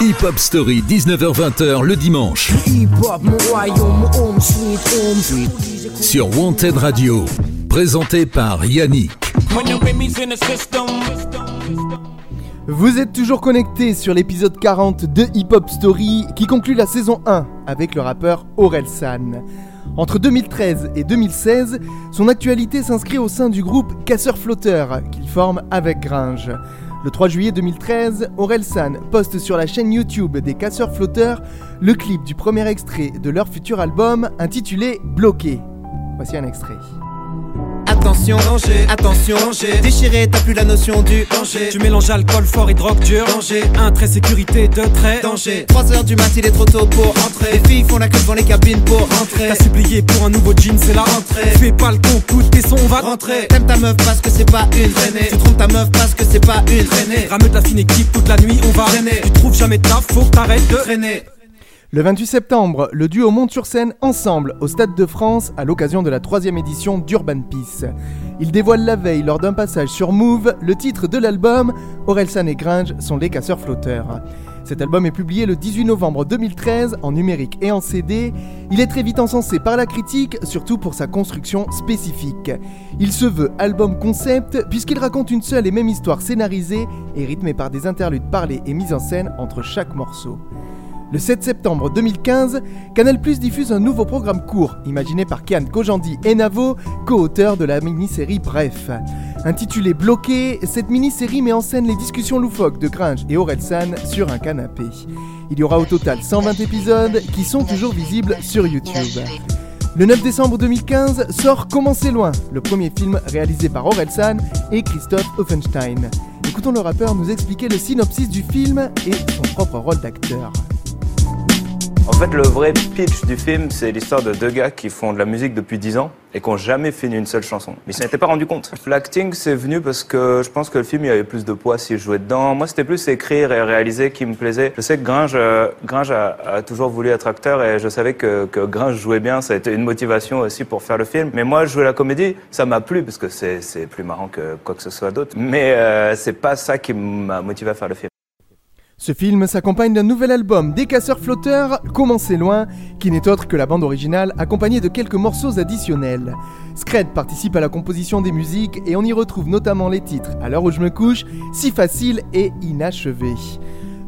Hip Hop Story, dix-neuf heures vingt le dimanche. Sur Wanted Radio, présenté par Yannick. Vous êtes toujours connectés sur l'épisode quarante de Hip Hop Story qui conclut la saison un avec le rappeur Orelsan. Entre deux mille treize et deux mille seize, son actualité s'inscrit au sein du groupe Casseur Flotteur qu'il forme avec Gringe. Le trois juillet deux mille treize, Orelsan poste sur la chaîne YouTube des Casseurs Flotteurs le clip du premier extrait de leur futur album intitulé « Bloqué ». Voici un extrait. Attention, danger, attention, danger. Déchiré, t'as plus la notion du danger. Tu mélanges alcool fort et drogue dure. Danger, un trait sécurité, deux traits danger. trois heures du mat, il est trop tôt pour entrer. Les filles font la queue devant les cabines pour entrer. T'as supplié pour un nouveau jean, c'est la rentrée. Fais pas le con, coûte tes sons, on va rentrer. T'aimes ta meuf parce que c'est pas une traînée. Tu trompes ta meuf parce que c'est pas une traînée. Rameute la fine équipe, toute la nuit, on va traîner. Tu trouves jamais ta, faut que t'arrêtes de traîner. Le vingt-huit septembre, le duo monte sur scène ensemble au Stade de France à l'occasion de la troisième édition d'Urban Peace. Ils dévoilent la veille lors d'un passage sur Move le titre de l'album. Orelsan et Gringe sont les Casseurs Flotteurs. Cet album est publié le dix-huit novembre deux mille treize en numérique et en C D. Il est très vite encensé par la critique, surtout pour sa construction spécifique. Il se veut album concept puisqu'il raconte une seule et même histoire scénarisée et rythmée par des interludes parlés et mises en scène entre chaque morceau. Le sept septembre deux mille quinze, Canal+ diffuse un nouveau programme court, imaginé par Kian Kojandi et Navo, co-auteur de la mini-série Bref. Intitulée « Bloqué », cette mini-série met en scène les discussions loufoques de Gringe et Orelsan sur un canapé. Il y aura au total cent vingt épisodes qui sont toujours visibles sur YouTube. Le neuf décembre deux mille quinze sort « Comment c'est loin », le premier film réalisé par Orelsan et Christophe Offenstein. Écoutons le rappeur nous expliquer le synopsis du film et son propre rôle d'acteur. En fait, le vrai pitch du film, c'est l'histoire de deux gars qui font de la musique depuis dix ans et qui n'ont jamais fini une seule chanson. Mais ils s'en étaient pas rendus compte. L'acting, c'est venu parce que je pense que le film, il y avait plus de poids si je jouais dedans. Moi, c'était plus écrire et réaliser qui me plaisait. Je sais que Gringe, euh, Gringe a, a toujours voulu être acteur et je savais que, que Gringe jouait bien. Ça a été une motivation aussi pour faire le film. Mais moi, jouer la comédie, ça m'a plu parce que c'est, c'est plus marrant que quoi que ce soit d'autre. Mais euh, c'est pas ça qui m'a motivé à faire le film. Ce film s'accompagne d'un nouvel album des Casseurs Flotteurs, Commencez Loin, qui n'est autre que la bande originale accompagnée de quelques morceaux additionnels. Scred participe à la composition des musiques et on y retrouve notamment les titres À l'heure où je me couche, Si facile et Inachevé.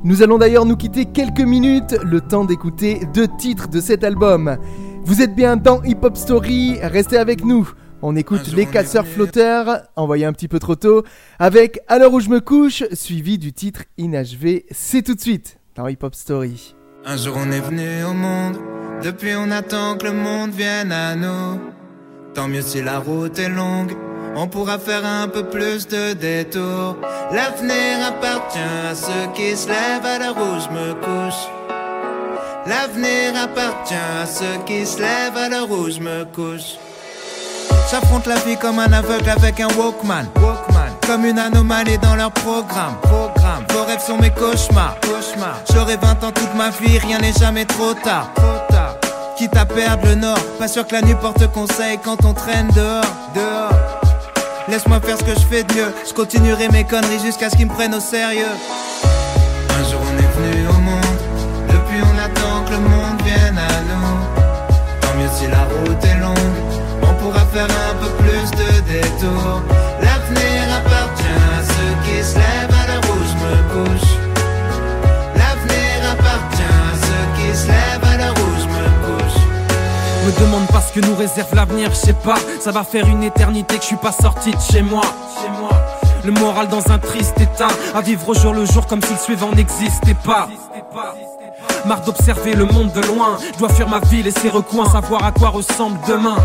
Nous allons d'ailleurs nous quitter quelques minutes, le temps d'écouter deux titres de cet album. Vous êtes bien dans Hip Hop Story, restez avec nous. On écoute les Casseurs Flotteurs, envoyés un petit peu trop tôt, avec À l'heure où je me couche, suivi du titre Inachevé. C'est tout de suite dans Hip Hop Story. Un jour on est venu au monde, depuis on attend que le monde vienne à nous. Tant mieux si la route est longue, on pourra faire un peu plus de détours. L'avenir appartient à ceux qui se lèvent à l'heure où je me couche. L'avenir appartient à ceux qui se lèvent à l'heure où je me couche. J'affronte la vie comme un aveugle avec un Walkman, Walkman. Comme une anomalie dans leur programme, programme. Vos rêves sont mes cauchemars, cauchemars. J'aurai vingt ans toute ma vie, rien n'est jamais trop tard, trop tard. Quitte à perdre le nord, pas sûr que la nuit porte conseil quand on traîne dehors, dehors. Laisse-moi faire ce que je fais de mieux, je continuerai mes conneries jusqu'à ce qu'ils me prennent au sérieux. Un jour on est venu au monde, depuis on attend que le monde vienne à nous. Tant mieux si la route est longue, pourra faire un peu plus de détours. L'avenir appartient à ceux qui se lèvent à l'heure où je me couche. L'avenir appartient à ceux qui se lèvent à l'heure où je me couche. Me demande pas ce que nous réserve l'avenir, je sais pas. Ça va faire une éternité que je suis pas sorti de chez moi. Chez moi. Le moral dans un triste état, à vivre au jour le jour comme si le suivant n'existait pas. Marre d'observer le monde de loin, je dois fuir ma ville et ses recoins, savoir à quoi ressemble demain.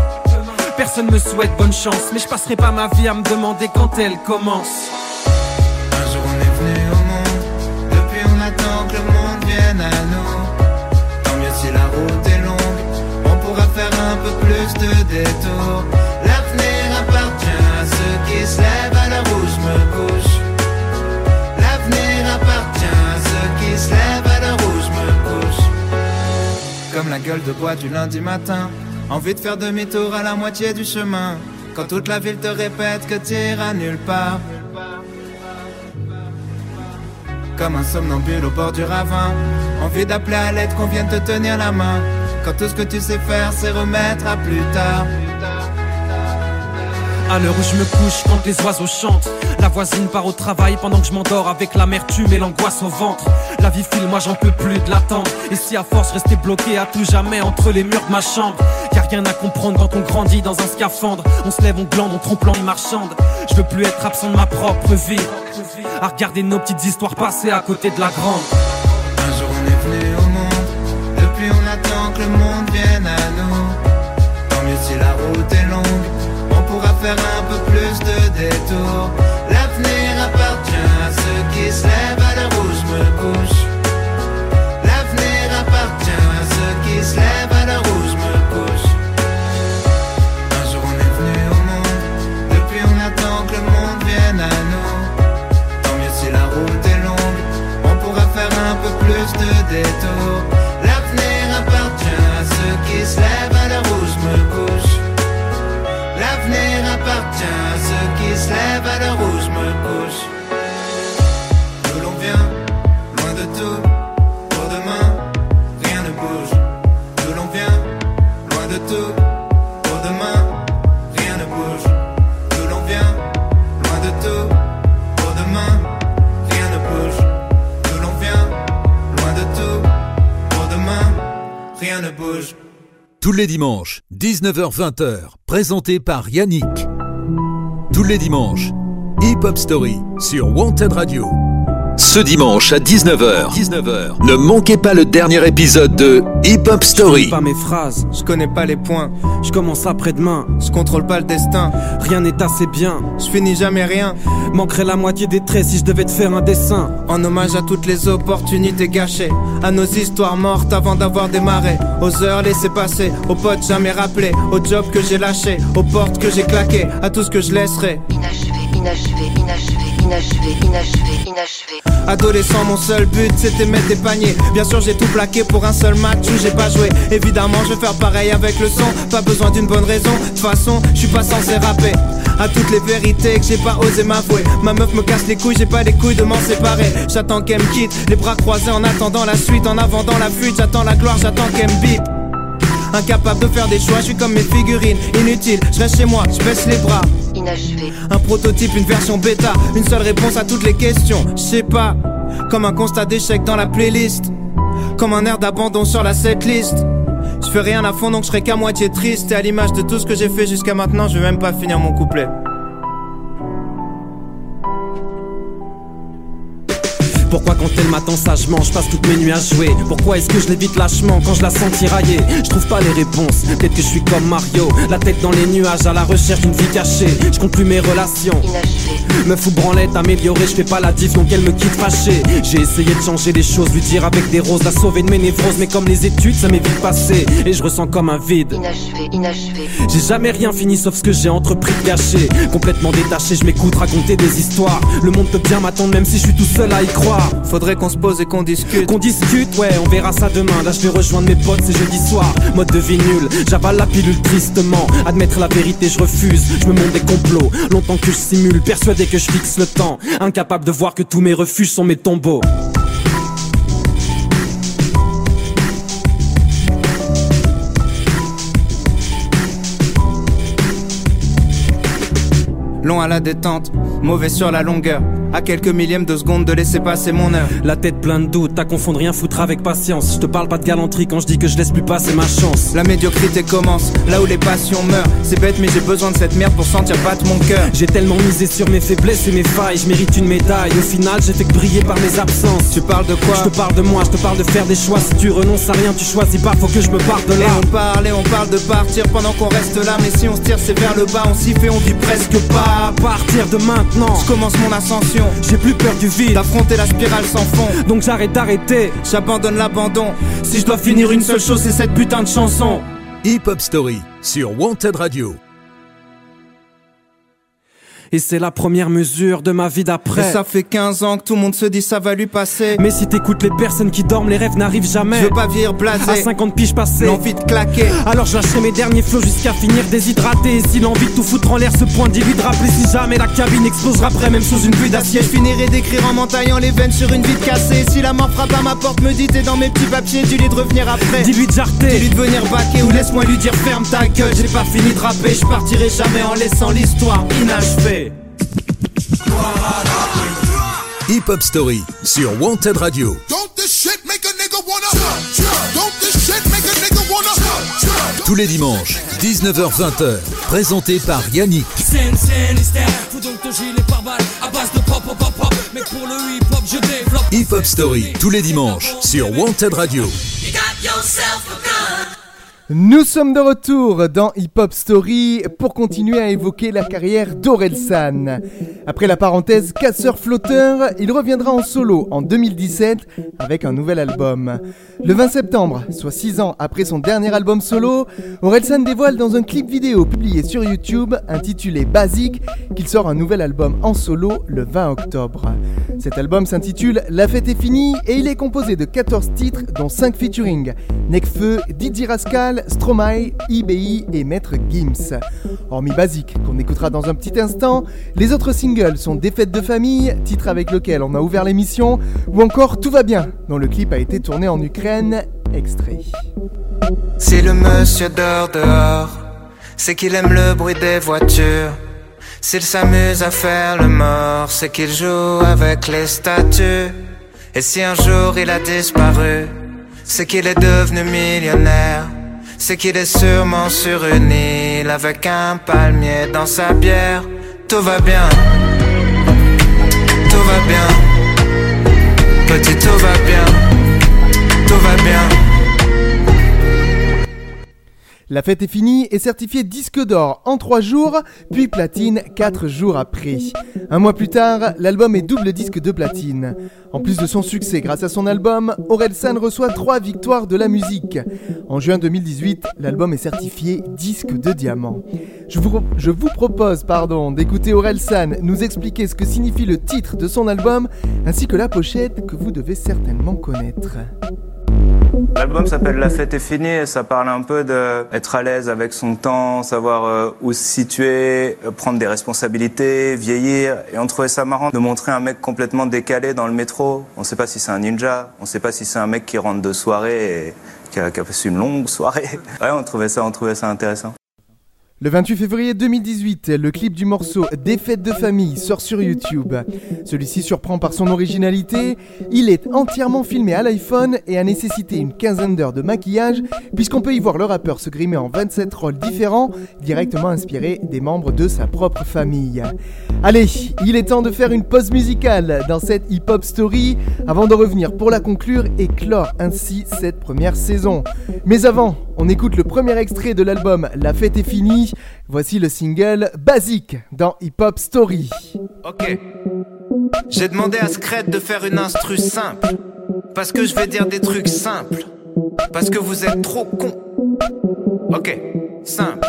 Personne me souhaite bonne chance, mais je passerai pas ma vie à me demander quand elle commence. Un jour on est venu au monde, depuis on attend que le monde vienne à nous. Tant mieux si la route est longue, on pourra faire un peu plus de détours. L'avenir appartient à ceux qui se lèvent à l'heure où je me couche. L'avenir appartient à ceux qui se lèvent à l'heure où je me couche. Comme la gueule de bois du lundi matin, envie de faire demi-tour à la moitié du chemin, quand toute la ville te répète que t'iras nulle part. Comme un somnambule au bord du ravin, envie d'appeler à l'aide qu'on vienne te tenir la main, quand tout ce que tu sais faire c'est remettre à plus tard. À l'heure où je me couche quand les oiseaux chantent, la voisine part au travail pendant que je m'endors avec l'amertume et l'angoisse au ventre. La vie file, moi j'en peux plus de l'attendre, et si à force rester bloqué à tout jamais entre les murs de ma chambre, y'a rien à comprendre quand on grandit dans un scaphandre. On se lève, on glande, on trompe l'angle marchande. Je veux plus être absent de ma propre vie, à regarder nos petites histoires passer à côté de la grande. Un jour on est venu au monde, depuis on attend que le monde vienne à nous. Tant mieux si la route est longue, pourra faire un peu plus de détours. L'avenir appartient à ceux qui se lèvent à l'heure où je me couche. L'avenir appartient à ceux qui se lèvent à l'heure où je me couche. Un jour on est venu au monde, depuis on attend que le monde vienne à nous. Tant mieux si la route est longue, on pourra faire un peu plus de détours. L'avenir appartient à ceux qui se lèvent à l'heure où je me couche. L'avenir appartient à ceux qui se lèvent à l'heure où je me couche. D'où l'on vient, loin de tout, pour demain, rien ne bouge. D'où l'on vient, loin de tout, pour demain, rien ne bouge. D'où l'on vient, loin de tout, pour demain, rien ne bouge. D'où l'on vient, loin de tout, pour demain, rien ne bouge. Tous les dimanches, dix-neuf heures vingt, présenté par Yannick. Tous les dimanches, Hip Hop Story sur Wanted Radio. Ce dimanche à dix-neuf heures, dix-neuf heures, ne manquez pas le dernier épisode de Hip Hop Story. Je connais pas mes phrases, je connais pas les points. Je commence après-demain, je contrôle pas le destin. Rien n'est assez bien, je finis jamais rien. Manquerait la moitié des traits si je devais te faire un dessin. En hommage à toutes les opportunités gâchées, à nos histoires mortes avant d'avoir démarré, aux heures laissées passer, aux potes jamais rappelés, aux jobs que j'ai lâchés, aux portes que j'ai claquées, à tout ce que je laisserai. Inachevé. inachevé, inachevé, inachevé, inachevé, inachevé. Adolescent, mon seul but c'était mettre des paniers. Bien sûr j'ai tout plaqué pour un seul match où j'ai pas joué. Évidemment je vais faire pareil avec le son. Pas besoin d'une bonne raison, de toute façon je suis pas censé rapper. À toutes les vérités que j'ai pas osé m'avouer. Ma meuf me casse les couilles, j'ai pas les couilles de m'en séparer. J'attends qu'elle me quitte, les bras croisés en attendant la suite. En avant dans la fuite, j'attends la gloire, j'attends qu'elle me bip. Incapable de faire des choix, je suis comme mes figurines. Inutile, je reste chez moi, je baisse les bras. Inachevé. Un prototype, une version bêta. Une seule réponse à toutes les questions, je sais pas. Comme un constat d'échec dans la playlist. Comme un air d'abandon sur la setlist. Je fais rien à fond donc je serai qu'à moitié triste. Et à l'image de tout ce que j'ai fait jusqu'à maintenant, je vais même pas finir mon couplet. Pourquoi quand elle m'attend sagement, je passe toutes mes nuits à jouer? Pourquoi est-ce que je l'évite lâchement quand je la sens tiraillée? Je trouve pas les réponses, peut-être que je suis comme Mario, la tête dans les nuages à la recherche d'une vie cachée. Je compte plus mes relations, me fous branlette, améliorée, je fais pas la diff donc elle me quitte fâchée. J'ai essayé de changer les choses, lui dire avec des roses, la sauver de mes névroses, mais comme les études ça m'est vite passé, et je ressens comme un vide. Inachevé, inachevé. J'ai jamais rien fini sauf ce que j'ai entrepris de gâcher. Complètement détaché, je m'écoute raconter des histoires. Le monde peut bien m'attendre même si je suis tout seul à y croire. Faudrait qu'on se pose et qu'on discute. Qu'on discute, ouais, on verra ça demain. Là je vais rejoindre mes potes, c'est jeudi soir. Mode de vie nul, j'avale la pilule tristement. Admettre la vérité, je refuse, je me montre des complots. Longtemps que je simule, persuadé que je fixe le temps. Incapable de voir que tous mes refuges sont mes tombeaux. Long à la détente, mauvais sur la longueur. À quelques millièmes de seconde de laisser passer mon heure. La tête pleine de doutes, à confondre rien foutre avec patience. Je te parle pas de galanterie quand je dis que je laisse plus passer ma chance. La médiocrité commence, là où les passions meurent. C'est bête mais j'ai besoin de cette merde pour sentir battre mon cœur. J'ai tellement misé sur mes faiblesses et mes failles. Je mérite une médaille, au final j'ai fait que briller par mes absences. Tu parles de quoi? Je te parle de moi, je te parle de faire des choix. Si tu renonces à rien, tu choisis pas, faut que je me parte de là. Et on parle et on parle de partir pendant qu'on reste là. Mais si on se tire c'est vers le bas, on s'y fait, on vit presque pas. À partir de maintenant, je commence mon ascension. J'ai plus peur du vide, d'affronter la spirale sans fond. Donc j'arrête d'arrêter, j'abandonne l'abandon. Si je dois finir une seule chose, c'est cette putain de chanson. Hip Hop Story sur Wanted Radio. Et c'est la première mesure de ma vie d'après. Et ça fait quinze ans que tout le monde se dit ça va lui passer. Mais si t'écoutes les personnes qui dorment, les rêves n'arrivent jamais. Je veux pas vivre blasé, à cinquante piges passées, l'envie de claquer. Alors je lâcherai mes derniers flots jusqu'à finir déshydraté. Et si l'envie de tout foutre en l'air se pointe, dis-lui de rappeler si jamais la cabine explosera après, même sous une pluie d'acier. Je finirai d'écrire en m'entaillant les veines sur une vie cassée. Si la mort frappe à ma porte, me dit t'es dans mes petits papiers, dis-lui de revenir après. Dis-lui de jarter, dis-lui de venir baquer, ou laisse-moi lui dire ferme ta gueule. J'ai pas fini de rapper, je partirai jamais en laissant l'histoire inachevée. Hip Hop Story sur Wanted Radio. Tous les dimanches, dix-neuf heures vingt, présenté par Yannick. Hip Hop Story tous les dimanches sur Wanted Radio. Nous sommes de retour dans Hip Hop Story pour continuer à évoquer la carrière d'Orelsan. Après la parenthèse casseur-flotteur, il reviendra en solo en deux mille dix-sept avec un nouvel album. Le vingt septembre, soit six ans après son dernier album solo, Orelsan dévoile dans un clip vidéo publié sur YouTube intitulé Basique qu'il sort un nouvel album en solo le vingt octobre. Cet album s'intitule La fête est finie et il est composé de quatorze titres dont cinq featuring, Nekfeu, Didi Rascal, Stromae, I B I et Maître Gims. Hormis Basique, qu'on écoutera dans un petit instant, les autres singles sont Des fêtes de famille, titre avec lequel on a ouvert l'émission, ou encore Tout va bien, dont le clip a été tourné en Ukraine, extrait. Si le monsieur dort dehors, c'est qu'il aime le bruit des voitures. S'il s'amuse à faire le mort, c'est qu'il joue avec les statues. Et si un jour il a disparu, c'est qu'il est devenu millionnaire. C'est qu'il est sûrement sur une île avec un palmier dans sa bière. Tout va bien, tout va bien, petit tout va bien, tout va bien. La fête est finie et certifié disque d'or en trois jours, puis platine quatre jours après. Un mois plus tard, l'album est double disque de platine. En plus de son succès grâce à son album, Orelsan reçoit trois victoires de la musique. En juin deux mille dix-huit, l'album est certifié disque de diamant. Je vous, je vous propose pardon, d'écouter Orelsan nous expliquer ce que signifie le titre de son album, ainsi que la pochette que vous devez certainement connaître. L'album s'appelle La fête est finie et ça parle un peu d'être à l'aise avec son temps, savoir où se situer, prendre des responsabilités, vieillir. Et on trouvait ça marrant de montrer un mec complètement décalé dans le métro. On sait pas si c'est un ninja, on sait pas si c'est un mec qui rentre de soirée et qui a, qui a passé une longue soirée. Ouais, on trouvait ça, on trouvait ça intéressant. Le vingt-huit février deux mille dix-huit, le clip du morceau « Des fêtes de famille » sort sur YouTube. Celui-ci surprend par son originalité. Il est entièrement filmé à l'iPhone et a nécessité une quinzaine d'heures de maquillage, puisqu'on peut y voir le rappeur se grimer en vingt-sept rôles différents, directement inspirés des membres de sa propre famille. Allez, il est temps de faire une pause musicale dans cette hip-hop story, avant de revenir pour la conclure et clore ainsi cette première saison. Mais avant, on écoute le premier extrait de l'album « La fête est finie ». Voici le single Basique dans Hip Hop Story. Ok. J'ai demandé à Scred de faire une instru simple. Parce que je vais dire des trucs simples. Parce que vous êtes trop cons. Ok. Simple.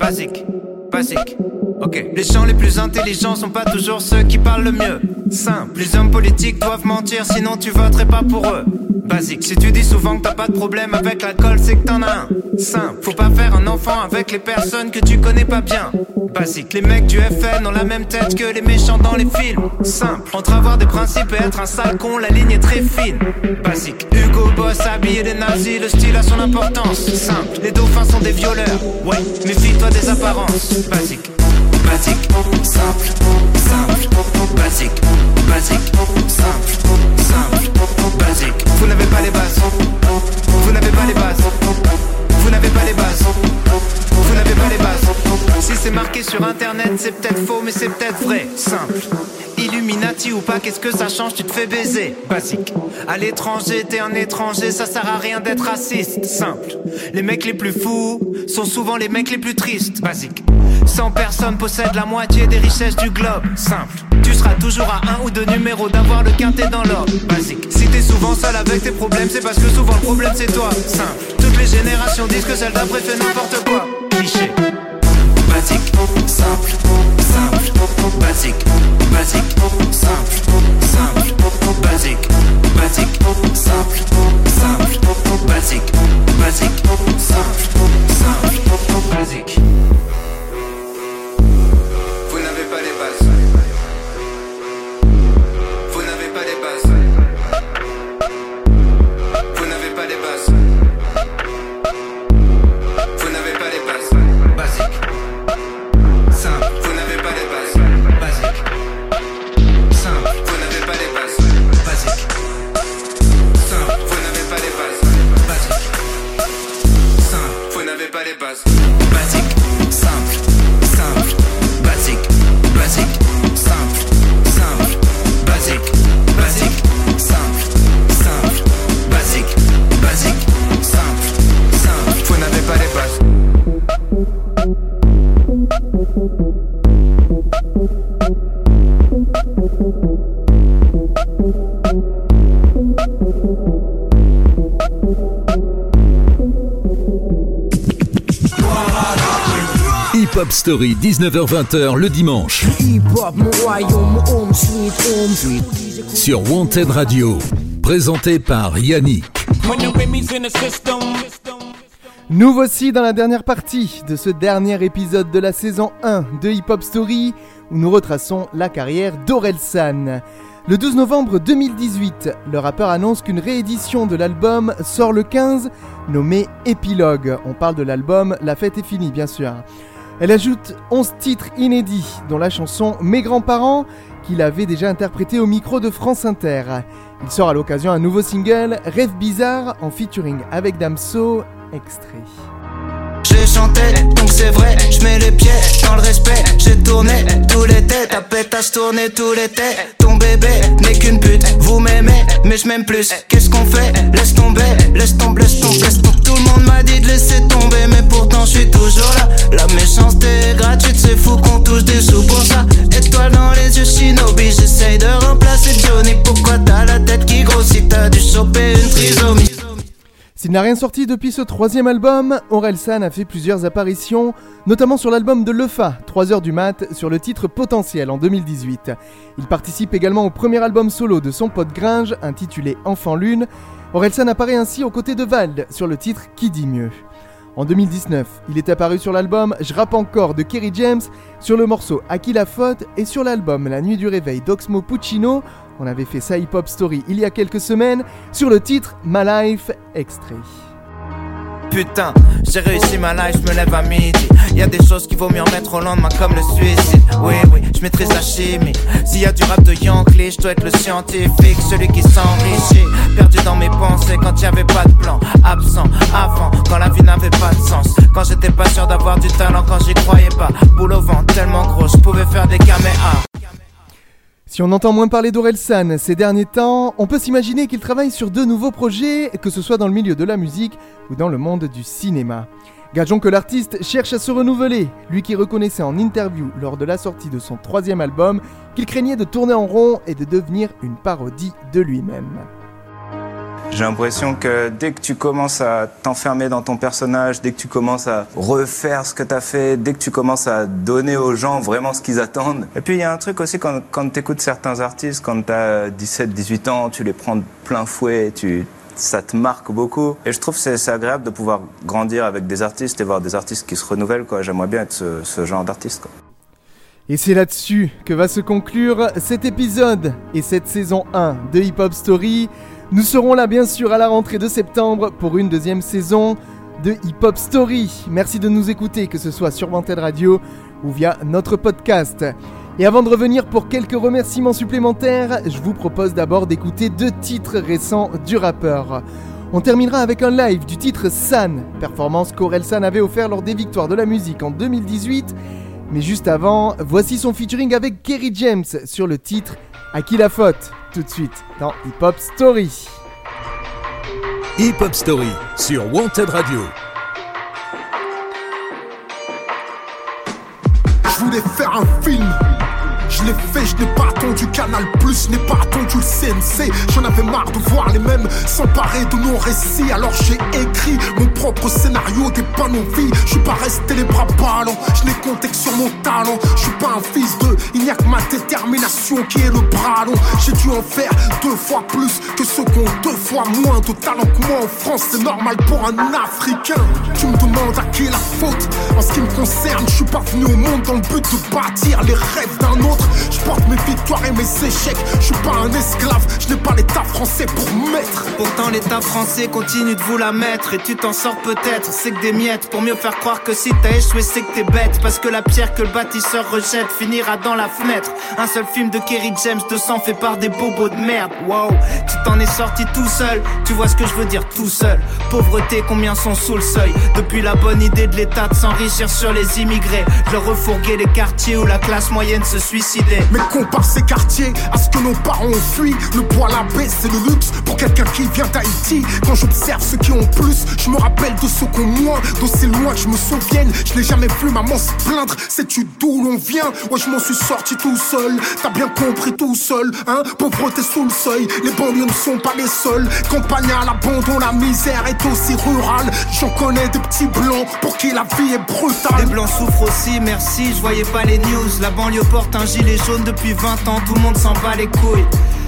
Basique. Basique. Ok. Les gens les plus intelligents sont pas toujours ceux qui parlent le mieux. Simple. Les hommes politiques doivent mentir, sinon tu voterais pas pour eux. Basique. Si tu dis souvent que t'as pas de problème avec l'alcool, c'est que t'en as un. Simple. Faut pas faire un enfant avec les personnes que tu connais pas bien. Basique. Les mecs du F N ont la même tête que les méchants dans les films. Simple. Entre avoir des principes et être un sale con, la ligne est très fine. Basique. Hugo Boss habillé des nazis, le style a son importance. Simple. Les dauphins sont des violeurs. Ouais, méfie-toi des apparences. Basique. Basique. Simple. Simple. Basique. Basique. Simple. Simple. Basique. Vous n'avez pas les bases. Vous n'avez pas les bases. Vous n'avez pas les bases. Vous n'avez pas les bases. Si c'est marqué sur internet, c'est peut-être faux, mais c'est peut-être vrai. Simple. Illuminati ou pas, qu'est-ce que ça change, tu te fais baiser. Basique. À l'étranger, t'es un étranger, ça sert à rien d'être raciste. Simple. Les mecs les plus fous sont souvent les mecs les plus tristes. Basique. cent personnes possèdent la moitié des richesses du globe. Simple. Tu seras toujours à un ou deux numéros d'avoir le quintet dans l'ordre. Basique. Si t'es souvent seul avec tes problèmes, c'est parce que souvent le problème c'est toi. Simple. Toutes les générations disent que celle d'après fait n'importe quoi. Cliché. Basique. Simple. Simple. Basique. Basique. Simple. Simple. Basique. Basique. Simple. Simple. Basique. Basique. Simple. Simple. Basique. Hip-Hop Story, dix-neuf heures vingt le dimanche. Sur Wanted Radio, présenté par Yannick. Nous voici dans la dernière partie de ce dernier épisode de la saison un de Hip-Hop Story, où nous retraçons la carrière d'Orelsan. Le douze novembre deux mille dix-huit, le rappeur annonce qu'une réédition de l'album sort le quinze, nommé Épilogue. On parle de l'album La fête est finie, bien sûr. Elle ajoute onze titres inédits, dont la chanson « Mes grands-parents » qu'il avait déjà interprétée au micro de France Inter. Il sort à l'occasion un nouveau single « Rêve bizarre » en featuring avec Damso, extrait. j'ai chanté, donc c'est vrai, je mets les pieds dans le respect. J'ai tourné tous les têtes, ta pétasse tournée tous les têtes. Ton bébé n'est qu'une pute, vous m'aimez, mais je m'aime plus. Qu'est-ce qu'on fait? Laisse tomber, laisse tomber, laisse tomber, laisse tomber. Tout le monde m'a dit de laisser tomber, mais pourtant je suis toujours là. La méchanceté est gratuite, c'est fou qu'on touche des sous pour ça. Étoile dans les yeux shinobi, j'essaye de remplacer Johnny. Pourquoi t'as la tête qui grossit, t'as dû choper une trisomie. S'il n'a rien sorti depuis ce troisième album, Orelsan a fait plusieurs apparitions, notamment sur l'album de Lefa, trois heures du mat, sur le titre Potentiel en deux mille dix-huit. Il participe également au premier album solo de son pote Gringe, intitulé Enfant Lune. Orelsan apparaît ainsi aux côtés de Vald, sur le titre Qui dit mieux. En deux mille dix-neuf, il est apparu sur l'album Je rappe encore de Kerry James, sur le morceau À qui la faute et sur l'album La nuit du réveil d'Oxmo Puccino. On avait fait ça Hip Hop Story il y a quelques semaines sur le titre My Life, extrait. Putain, j'ai réussi ma life, je me lève à midi. Y'a des choses qu'il vaut mieux remettre au lendemain comme le suicide. Oui, oui, je maîtrise la chimie. S'il y a du rap de Yankee, je dois être le scientifique, celui qui s'enrichit. Perdu dans mes pensées quand y'avait pas de plan. Absent, avant, quand la vie n'avait pas de sens. Quand j'étais pas sûr d'avoir du talent, quand j'y croyais pas. Boule au vent, tellement gros, je pouvais faire des caméas. Si on entend moins parler d'Orelsan ces derniers temps, on peut s'imaginer qu'il travaille sur deux nouveaux projets, que ce soit dans le milieu de la musique ou dans le monde du cinéma. Gageons que l'artiste cherche à se renouveler, lui qui reconnaissait en interview lors de la sortie de son troisième album qu'il craignait de tourner en rond et de devenir une parodie de lui-même. J'ai l'impression que dès que tu commences à t'enfermer dans ton personnage, dès que tu commences à refaire ce que t'as fait, dès que tu commences à donner aux gens vraiment ce qu'ils attendent. Et puis il y a un truc aussi quand, quand t'écoutes certains artistes, quand t'as dix-sept dix-huit ans, tu les prends de plein fouet, tu, ça te marque beaucoup. Et je trouve que c'est, c'est agréable de pouvoir grandir avec des artistes et voir des artistes qui se renouvellent, quoi. J'aimerais bien être ce, ce genre d'artiste, quoi. Et c'est là-dessus que va se conclure cet épisode et cette saison un de Hip Hop Story. Nous serons là bien sûr à la rentrée de septembre pour une deuxième saison de Hip Hop Story. Merci de nous écouter, que ce soit sur Wanted Radio ou via notre podcast. Et avant de revenir pour quelques remerciements supplémentaires, je vous propose d'abord d'écouter deux titres récents du rappeur. On terminera avec un live du titre San, performance qu'Orelsan avait offert lors des Victoires de la musique en deux mille dix-huit. Mais juste avant, voici son featuring avec Kerry James sur le titre À qui la faute ? Tout de suite dans Hip Hop Story. Hip Hop Story sur Wanted Radio. Je voulais faire un film. Je l'ai fait, je n'ai pas attendu Canal+, je n'ai pas attendu le C N C. J'en avais marre de voir les mêmes s'emparer de nos récits. Alors j'ai écrit mon propre scénario des panneaux vies. Je suis pas resté les bras ballants, je n'ai compté que sur mon talent. Je suis pas un fils de, il n'y a que ma détermination qui est le bras long. J'ai dû en faire deux fois plus que ceux qui ont deux fois moins de talent que moi en France. C'est normal pour un Africain. Tu me demandes à qui la faute. En ce qui me concerne, je suis pas venu au monde dans le but de bâtir les rêves d'un autre. Je porte mes victoires et mes échecs. Je suis pas un esclave, je n'ai pas l'état français pour maître. Pourtant l'état français continue de vous la mettre. Et tu t'en sors peut-être, c'est que des miettes. Pour mieux faire croire que si t'as échoué c'est que t'es bête. Parce que la pierre que le bâtisseur rejette finira dans la fenêtre. Un seul film de Kerry James, deux cents fait par des bobos de merde. Wow, tu t'en es sorti tout seul. Tu vois ce que je veux dire, tout seul. Pauvreté, combien sont sous le seuil. Depuis la bonne idée de l'état de s'enrichir sur les immigrés, de leur refourguer les quartiers où la classe moyenne se suicide. Mais compare ces quartiers à ce que nos parents ont fui. Le poil à baisse, c'est le luxe pour quelqu'un qui vient d'Haïti. Quand j'observe ceux qui ont plus, je me rappelle de ceux qui ont moins. D'aussi loin que je me souvienne, je n'ai jamais vu maman se plaindre. Sais-tu d'où l'on vient? Ouais, je m'en suis sorti tout seul. T'as bien compris, tout seul, hein? Pauvreté sous le seuil, les banlieues ne sont pas les seuls. Campagne à l'abandon, la misère est aussi rurale. J'en connais des petits blancs pour qui la vie est brutale. Les blancs souffrent aussi, merci, je voyais pas les news. La banlieue porte un gilet jaune depuis vingt ans, tout le monde s'en bat les couilles.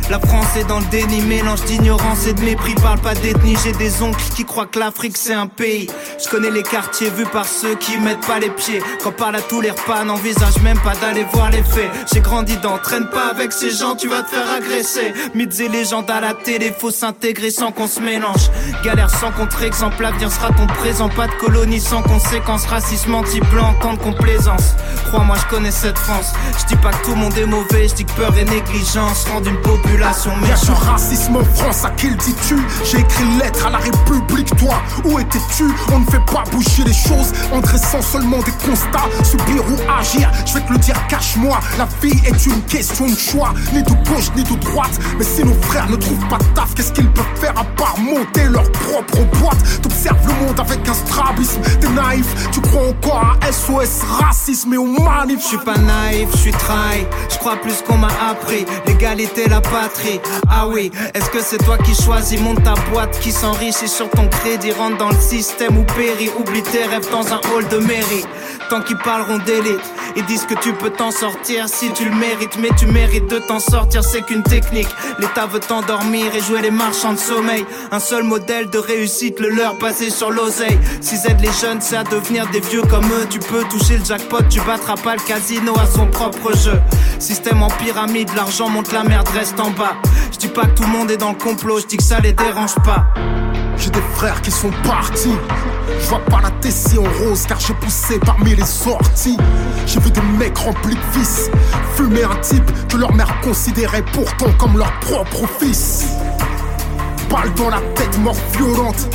La France est dans le déni, mélange d'ignorance et de mépris. Parle pas d'ethnie, j'ai des oncles qui croient que l'Afrique c'est un pays. Je connais les quartiers vus par ceux qui mettent pas les pieds. Quand parle à tous les repas, n'envisage même pas d'aller voir les faits. J'ai grandi dans, traîne pas avec ces gens, tu vas te faire agresser. Mythes et légendes à la télé, faut s'intégrer sans qu'on se mélange. Galère sans contre-exemple, l'avenir sera ton présent. Pas de colonie sans conséquence, racisme anti-blanc, tant de complaisance. Crois-moi, je connais cette France. Je dis pas que tout le monde est mauvais, je dis que peur et négligence rendent une population population méchante. Y'a du racisme en France, à qui le dis-tu? J'ai écrit une lettre à la République, toi, où étais-tu? On ne fait pas bouger les choses en dressant seulement des constats. Subir ou agir, je vais te le dire, cache-moi. La vie est une question de choix, ni de gauche ni de droite. Mais si nos frères ne trouvent pas de taf, qu'est-ce qu'ils peuvent faire à part monter leur propre boîte? T'observes le monde avec un strabisme, t'es naïf. Tu crois encore à S O S, racisme et aux manifs. Je suis pas naïf, je suis trahi, je crois plus qu'on m'a appris. L'égalité, la patrie, ah oui. Est-ce que c'est toi qui choisis? Monte ta boîte qui s'enrichit sur ton crédit. Rentre dans le système ou péris, oublie tes rêves dans un hall de mairie. Tant qu'ils parleront d'élite, ils disent que tu peux t'en sortir si tu le mérites. Mais tu mérites de t'en sortir, c'est qu'une technique. L'État veut t'endormir et jouer les marchands de sommeil. Un seul modèle de réussite, le leur basé sur l'oseille. S'ils aident les jeunes, c'est à devenir des vieux comme eux. Tu peux toucher le jackpot, tu battras pas le casino à son propre jeu. Système en pyramide, l'argent monte, la merde reste en bas. Je dis pas que tout le monde est dans le complot, je dis que ça les dérange pas. J'ai des frères qui sont partis, je vois pas la T C en rose car j'ai poussé parmi les sorties. J'ai vu des mecs remplis de vices, fumer un type que leur mère considérait pourtant comme leur propre fils. Balle dans la tête, mort violente,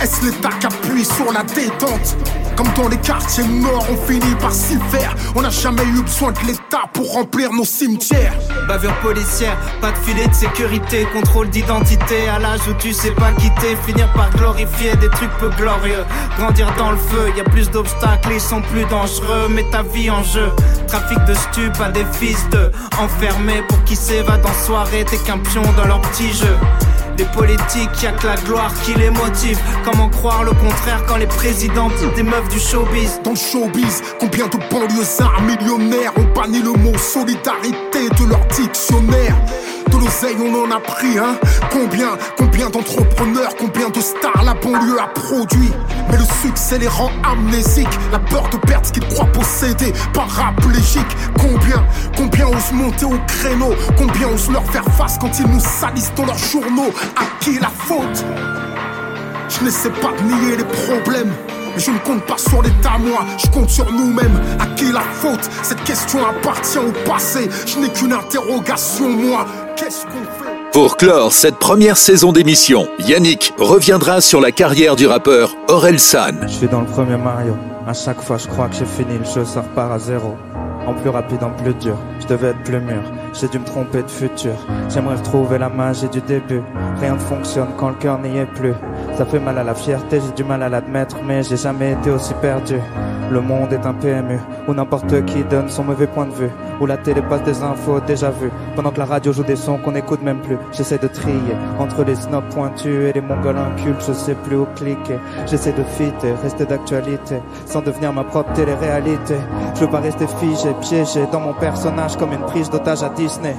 est-ce l'État qui appuie sur la détente? Comme dans les quartiers morts, on finit par s'y faire. On n'a jamais eu besoin de l'État pour remplir nos cimetières. Bavure policière, pas de filet de sécurité. Contrôle d'identité à l'âge où tu sais pas quitter. Finir par glorifier des trucs peu glorieux. Grandir dans le feu, y a plus d'obstacles, ils sont plus dangereux. Mets ta vie en jeu. Trafic de stupes à des fils de enfermés pour qui s'évadent en soirée. T'es qu'un pion dans leur petit jeu. Les politiques, y'a que la gloire qui les motive. Comment croire le contraire quand les présidents pitent des meufs du showbiz? Dans le showbiz, combien de banlieusards millionnaires ont banni le mot solidarité de leur dictionnaire? De l'oseille on en a pris, hein? Combien, combien d'entrepreneurs, combien de stars la banlieue a produit? Mais le succès les rend amnésiques. La peur de perdre ce qu'ils croient posséder, paraplégique. Combien, combien osent monter au créneau? Combien osent leur faire face quand ils nous salissent dans leurs journaux? À qui la faute? Je n'essaie pas de nier les problèmes, mais je ne compte pas sur l'État, moi, je compte sur nous-mêmes. À qui la faute? Cette question appartient au passé. Je n'ai qu'une interrogation, moi. Qu'est-ce qu'on fait? Pour clore cette première saison d'émission, Yannick reviendra sur la carrière du rappeur Orelsan. Je suis dans le premier Mario. À chaque fois, je crois que j'ai fini le jeu, ça repart à zéro. En plus rapide, en plus dur, je devais être plus mûr. J'ai dû me tromper de futur. J'aimerais retrouver la magie du début. Rien ne fonctionne quand le cœur n'y est plus. Ça fait mal à la fierté, j'ai du mal à l'admettre, mais j'ai jamais été aussi perdu. Le monde est un P M U où n'importe qui donne son mauvais point de vue, où la télé passe des infos déjà vues, pendant que la radio joue des sons qu'on n'écoute même plus. J'essaie de trier entre les snobs pointus et les mongols incultes. Je sais plus où cliquer. J'essaie de fitter, rester d'actualité, sans devenir ma propre télé-réalité. Je veux pas rester figé, piégé dans mon personnage comme une prise d'otage à Disney.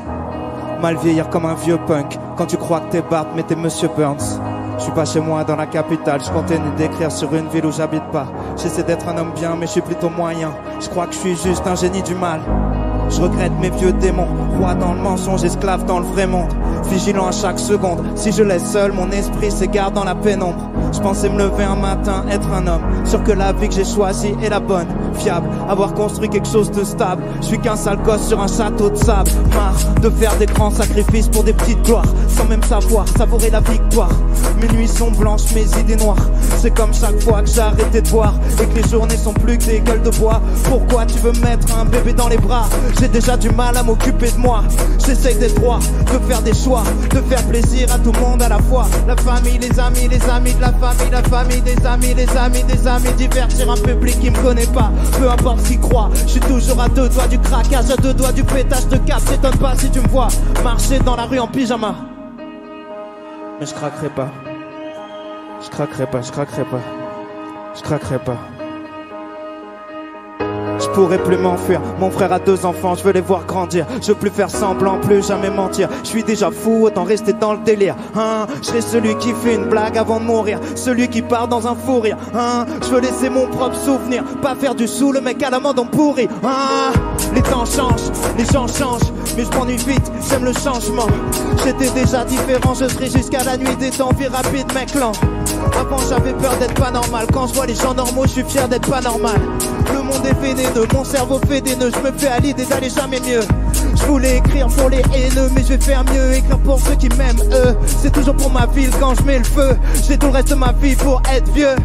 Mal vieillir comme un vieux punk quand tu crois que t'es Bart mais t'es Monsieur Burns. Je suis pas chez moi dans la capitale, je continue d'écrire sur une ville où j'habite pas. J'essaie d'être un homme bien mais je suis plutôt moyen. Je crois que je suis juste un génie du mal. Je regrette mes vieux démons, roi dans le mensonge, esclave dans le vrai monde, vigilant à chaque seconde. Si je laisse seul, mon esprit s'égare dans la pénombre. Je pensais me lever un matin, être un homme, sûr que la vie que j'ai choisie est la bonne, fiable, avoir construit quelque chose de stable. Je suis qu'un sale gosse sur un château de sable, marre de faire des grands sacrifices pour des petites gloires, sans même savoir savourer la victoire. Mes nuits sont blanches, mes idées noires. C'est comme chaque fois que j'ai arrêté de boire et que les journées sont plus que des gueules de bois. Pourquoi tu veux mettre un bébé dans les bras? J'ai déjà du mal à m'occuper de moi. J'essaye d'être droit, de faire des choix, de faire plaisir à tout le monde à la fois. La famille, les amis, les amis de la famille, la famille des amis, les amis des amis. Divertir un public qui me connaît pas, peu importe ce qu'il croit. Je suis toujours à deux doigts du craquage, à deux doigts du pétage de cap. T'étonnes pas si tu me vois marcher dans la rue en pyjama. Mais je craquerai pas, je craquerai pas, je craquerai pas, je craquerai pas. Je pourrais plus m'enfuir, mon frère a deux enfants, je veux les voir grandir. Je veux plus faire semblant, plus jamais mentir. Je suis déjà fou, autant rester dans le délire, hein. Je serai celui qui fait une blague avant de mourir, celui qui part dans un fou rire, hein. Je veux laisser mon propre souvenir, pas faire du sous le mec à l'amendon pourri, hein. Les temps changent, les gens changent, mais je m'ennuie vite, j'aime le changement. J'étais déjà différent, je serai jusqu'à la nuit des temps. Vie rapide, mec lent. Avant j'avais peur d'être pas normal, quand je vois les gens normaux je suis fier d'être pas normal. Le monde est vénéneux, mon cerveau fait des nœuds, je me fais à l'idée d'aller jamais mieux. Je voulais écrire pour les haineux, mais je vais faire mieux, écrire pour ceux qui m'aiment eux. C'est toujours pour ma ville quand je mets le feu. J'ai tout le reste de ma vie pour être vieux.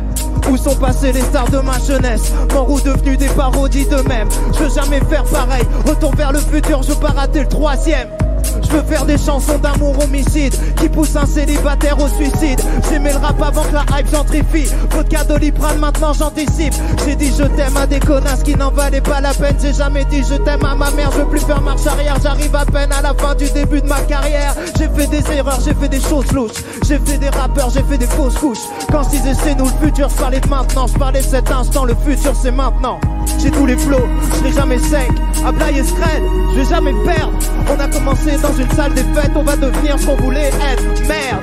Où sont passées les stars de ma jeunesse, m'en roue devenus des parodies d'eux-mêmes. Je veux jamais faire pareil, retourne vers le futur, je veux pas rater le troisième. Je veux faire des chansons d'amour homicide qui poussent un célibataire au suicide. J'aimais le rap avant que la hype gentrifie. Vodka Doliprane, maintenant j'anticipe. J'ai dit je t'aime à des connasses qui n'en valaient pas la peine. J'ai jamais dit je t'aime à ma mère, je veux plus faire marche arrière. J'arrive à peine à la fin du début de ma carrière. J'ai fait des erreurs, j'ai fait des choses louches. J'ai fait des rappeurs, j'ai fait des fausses couches. Quand je disais c'est nous le futur, je parlais de maintenant. Je parlais de cet instant, le futur c'est maintenant. J'ai tous les flots, je serai jamais sec. À Blaye et Scred, je vais jamais perdre. On a commencé dans une salle des fêtes, on va devenir ce qu'on voulait être. Merde,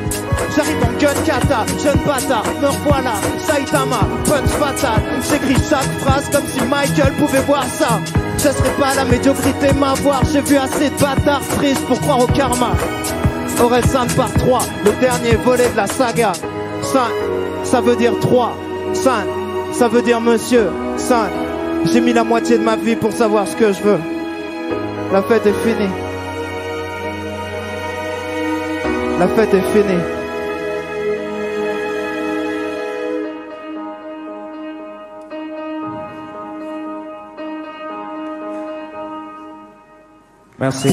j'arrive en gun kata, jeune bâtard, me revoilà, Saitama, punch fatal. J'écris chaque phrase comme si Michael pouvait voir ça. Je serai pas la médiocrité m'avoir, j'ai vu assez de bâtards tristes pour croire au karma. Orelsan par trois, le dernier volet de la saga. San, ça veut dire trois. San, ça veut dire monsieur. San, j'ai mis la moitié de ma vie pour savoir ce que je veux. La fête est finie. La fête est finie. Merci.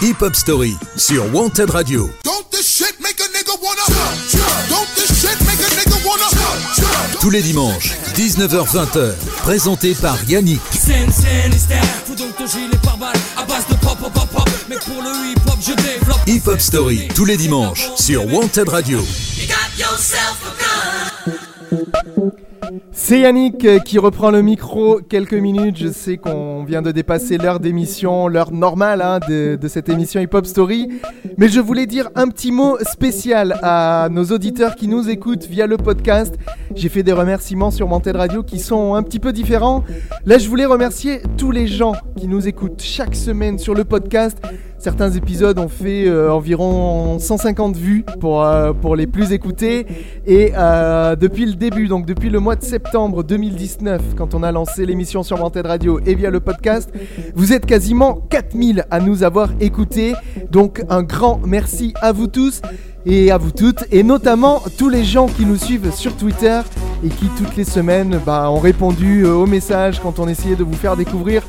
Hip Hop Story sur Wanted Radio. Tous les dimanches, dix-neuf heures vingt, présenté par Yannick. Hip Hop Story, tous les dimanches, sur Wanted Radio. C'est Yannick qui reprend le micro quelques minutes. Je sais qu'on vient de dépasser l'heure d'émission, l'heure normale hein, de, de cette émission Hip Hop Story. Mais je voulais dire un petit mot spécial à nos auditeurs qui nous écoutent via le podcast. J'ai fait des remerciements sur Wanted Radio qui sont un petit peu différents. Là, je voulais remercier tous les gens qui nous écoutent chaque semaine sur le podcast. Certains épisodes ont fait euh, environ cent cinquante vues pour, euh, pour les plus écoutés. Et euh, depuis le début, donc depuis le mois de septembre deux mille dix-neuf, quand on a lancé l'émission sur Wanted Radio et via le podcast, vous êtes quasiment quatre mille à nous avoir écoutés. Donc un grand merci à vous tous et à vous toutes, et notamment tous les gens qui nous suivent sur Twitter et qui toutes les semaines bah, ont répondu euh, aux messages quand on essayait de vous faire découvrir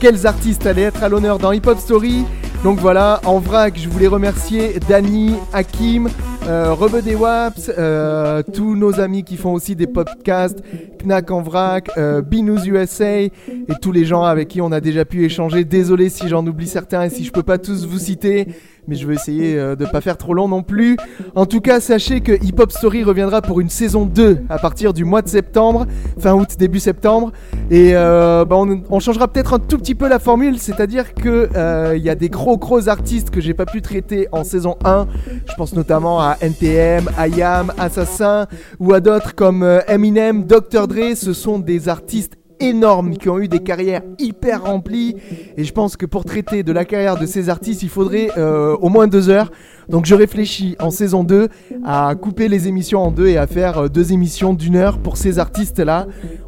quels artistes allaient être à l'honneur dans Hip Hop Story. Donc voilà, en vrac, je voulais remercier Dany, Hakim, euh, Rebeu des Waps, euh, tous nos amis qui font aussi des podcasts, Knack en vrac, euh, Binous U S A et tous les gens avec qui on a déjà pu échanger. Désolé si j'en oublie certains et si je peux pas tous vous citer, mais je vais essayer euh, de pas faire trop long non plus. En tout cas, sachez que Hip Hop Story reviendra pour une saison deux à partir du mois de septembre, fin août, début septembre. Et euh, bah on, on changera peut-être un tout petit peu la formule, c'est-à-dire que euh, y a des gros gros artistes que j'ai pas pu traiter en saison un. Je pense notamment à N T M, I A M, Assassin ou à d'autres comme Eminem, docteur Dre. Ce sont des artistes énormes qui ont eu des carrières hyper remplies, et je pense que pour traiter de la carrière de ces artistes il faudrait euh, au moins deux heures. Donc je réfléchis en saison deux à couper les émissions en deux et à faire euh, deux émissions d'une heure pour ces artistes là.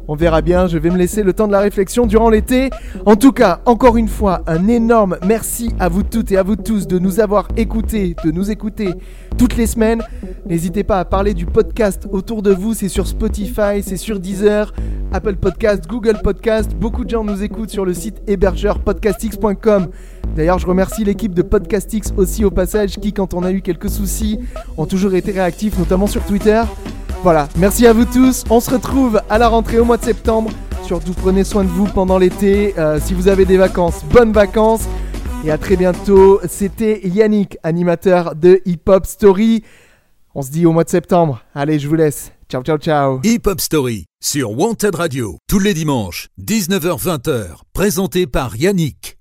On verra bien, je vais me laisser le temps de la réflexion durant l'été. En tout cas, encore une fois, un énorme merci à vous toutes et à vous tous de nous avoir écoutés, de nous écouter toutes les semaines. N'hésitez pas à parler du podcast autour de vous, c'est sur Spotify, c'est sur Deezer, Apple Podcast, Google Podcast. Beaucoup de gens nous écoutent sur le site hébergeur podcast x point com. D'ailleurs, je remercie l'équipe de PodcastX aussi au passage qui, quand on a eu quelques soucis, ont toujours été réactifs, notamment sur Twitter. Voilà, merci à vous tous. On se retrouve à la rentrée au mois de septembre. Surtout, prenez soin de vous pendant l'été. Euh, si vous avez des vacances, bonnes vacances. Et à très bientôt. C'était Yannick, animateur de Hip Hop Story. On se dit au mois de septembre. Allez, je vous laisse. Ciao, ciao, ciao. Hip Hop Story sur Wanted Radio. Tous les dimanches, dix-neuf heures vingt, présenté par Yannick.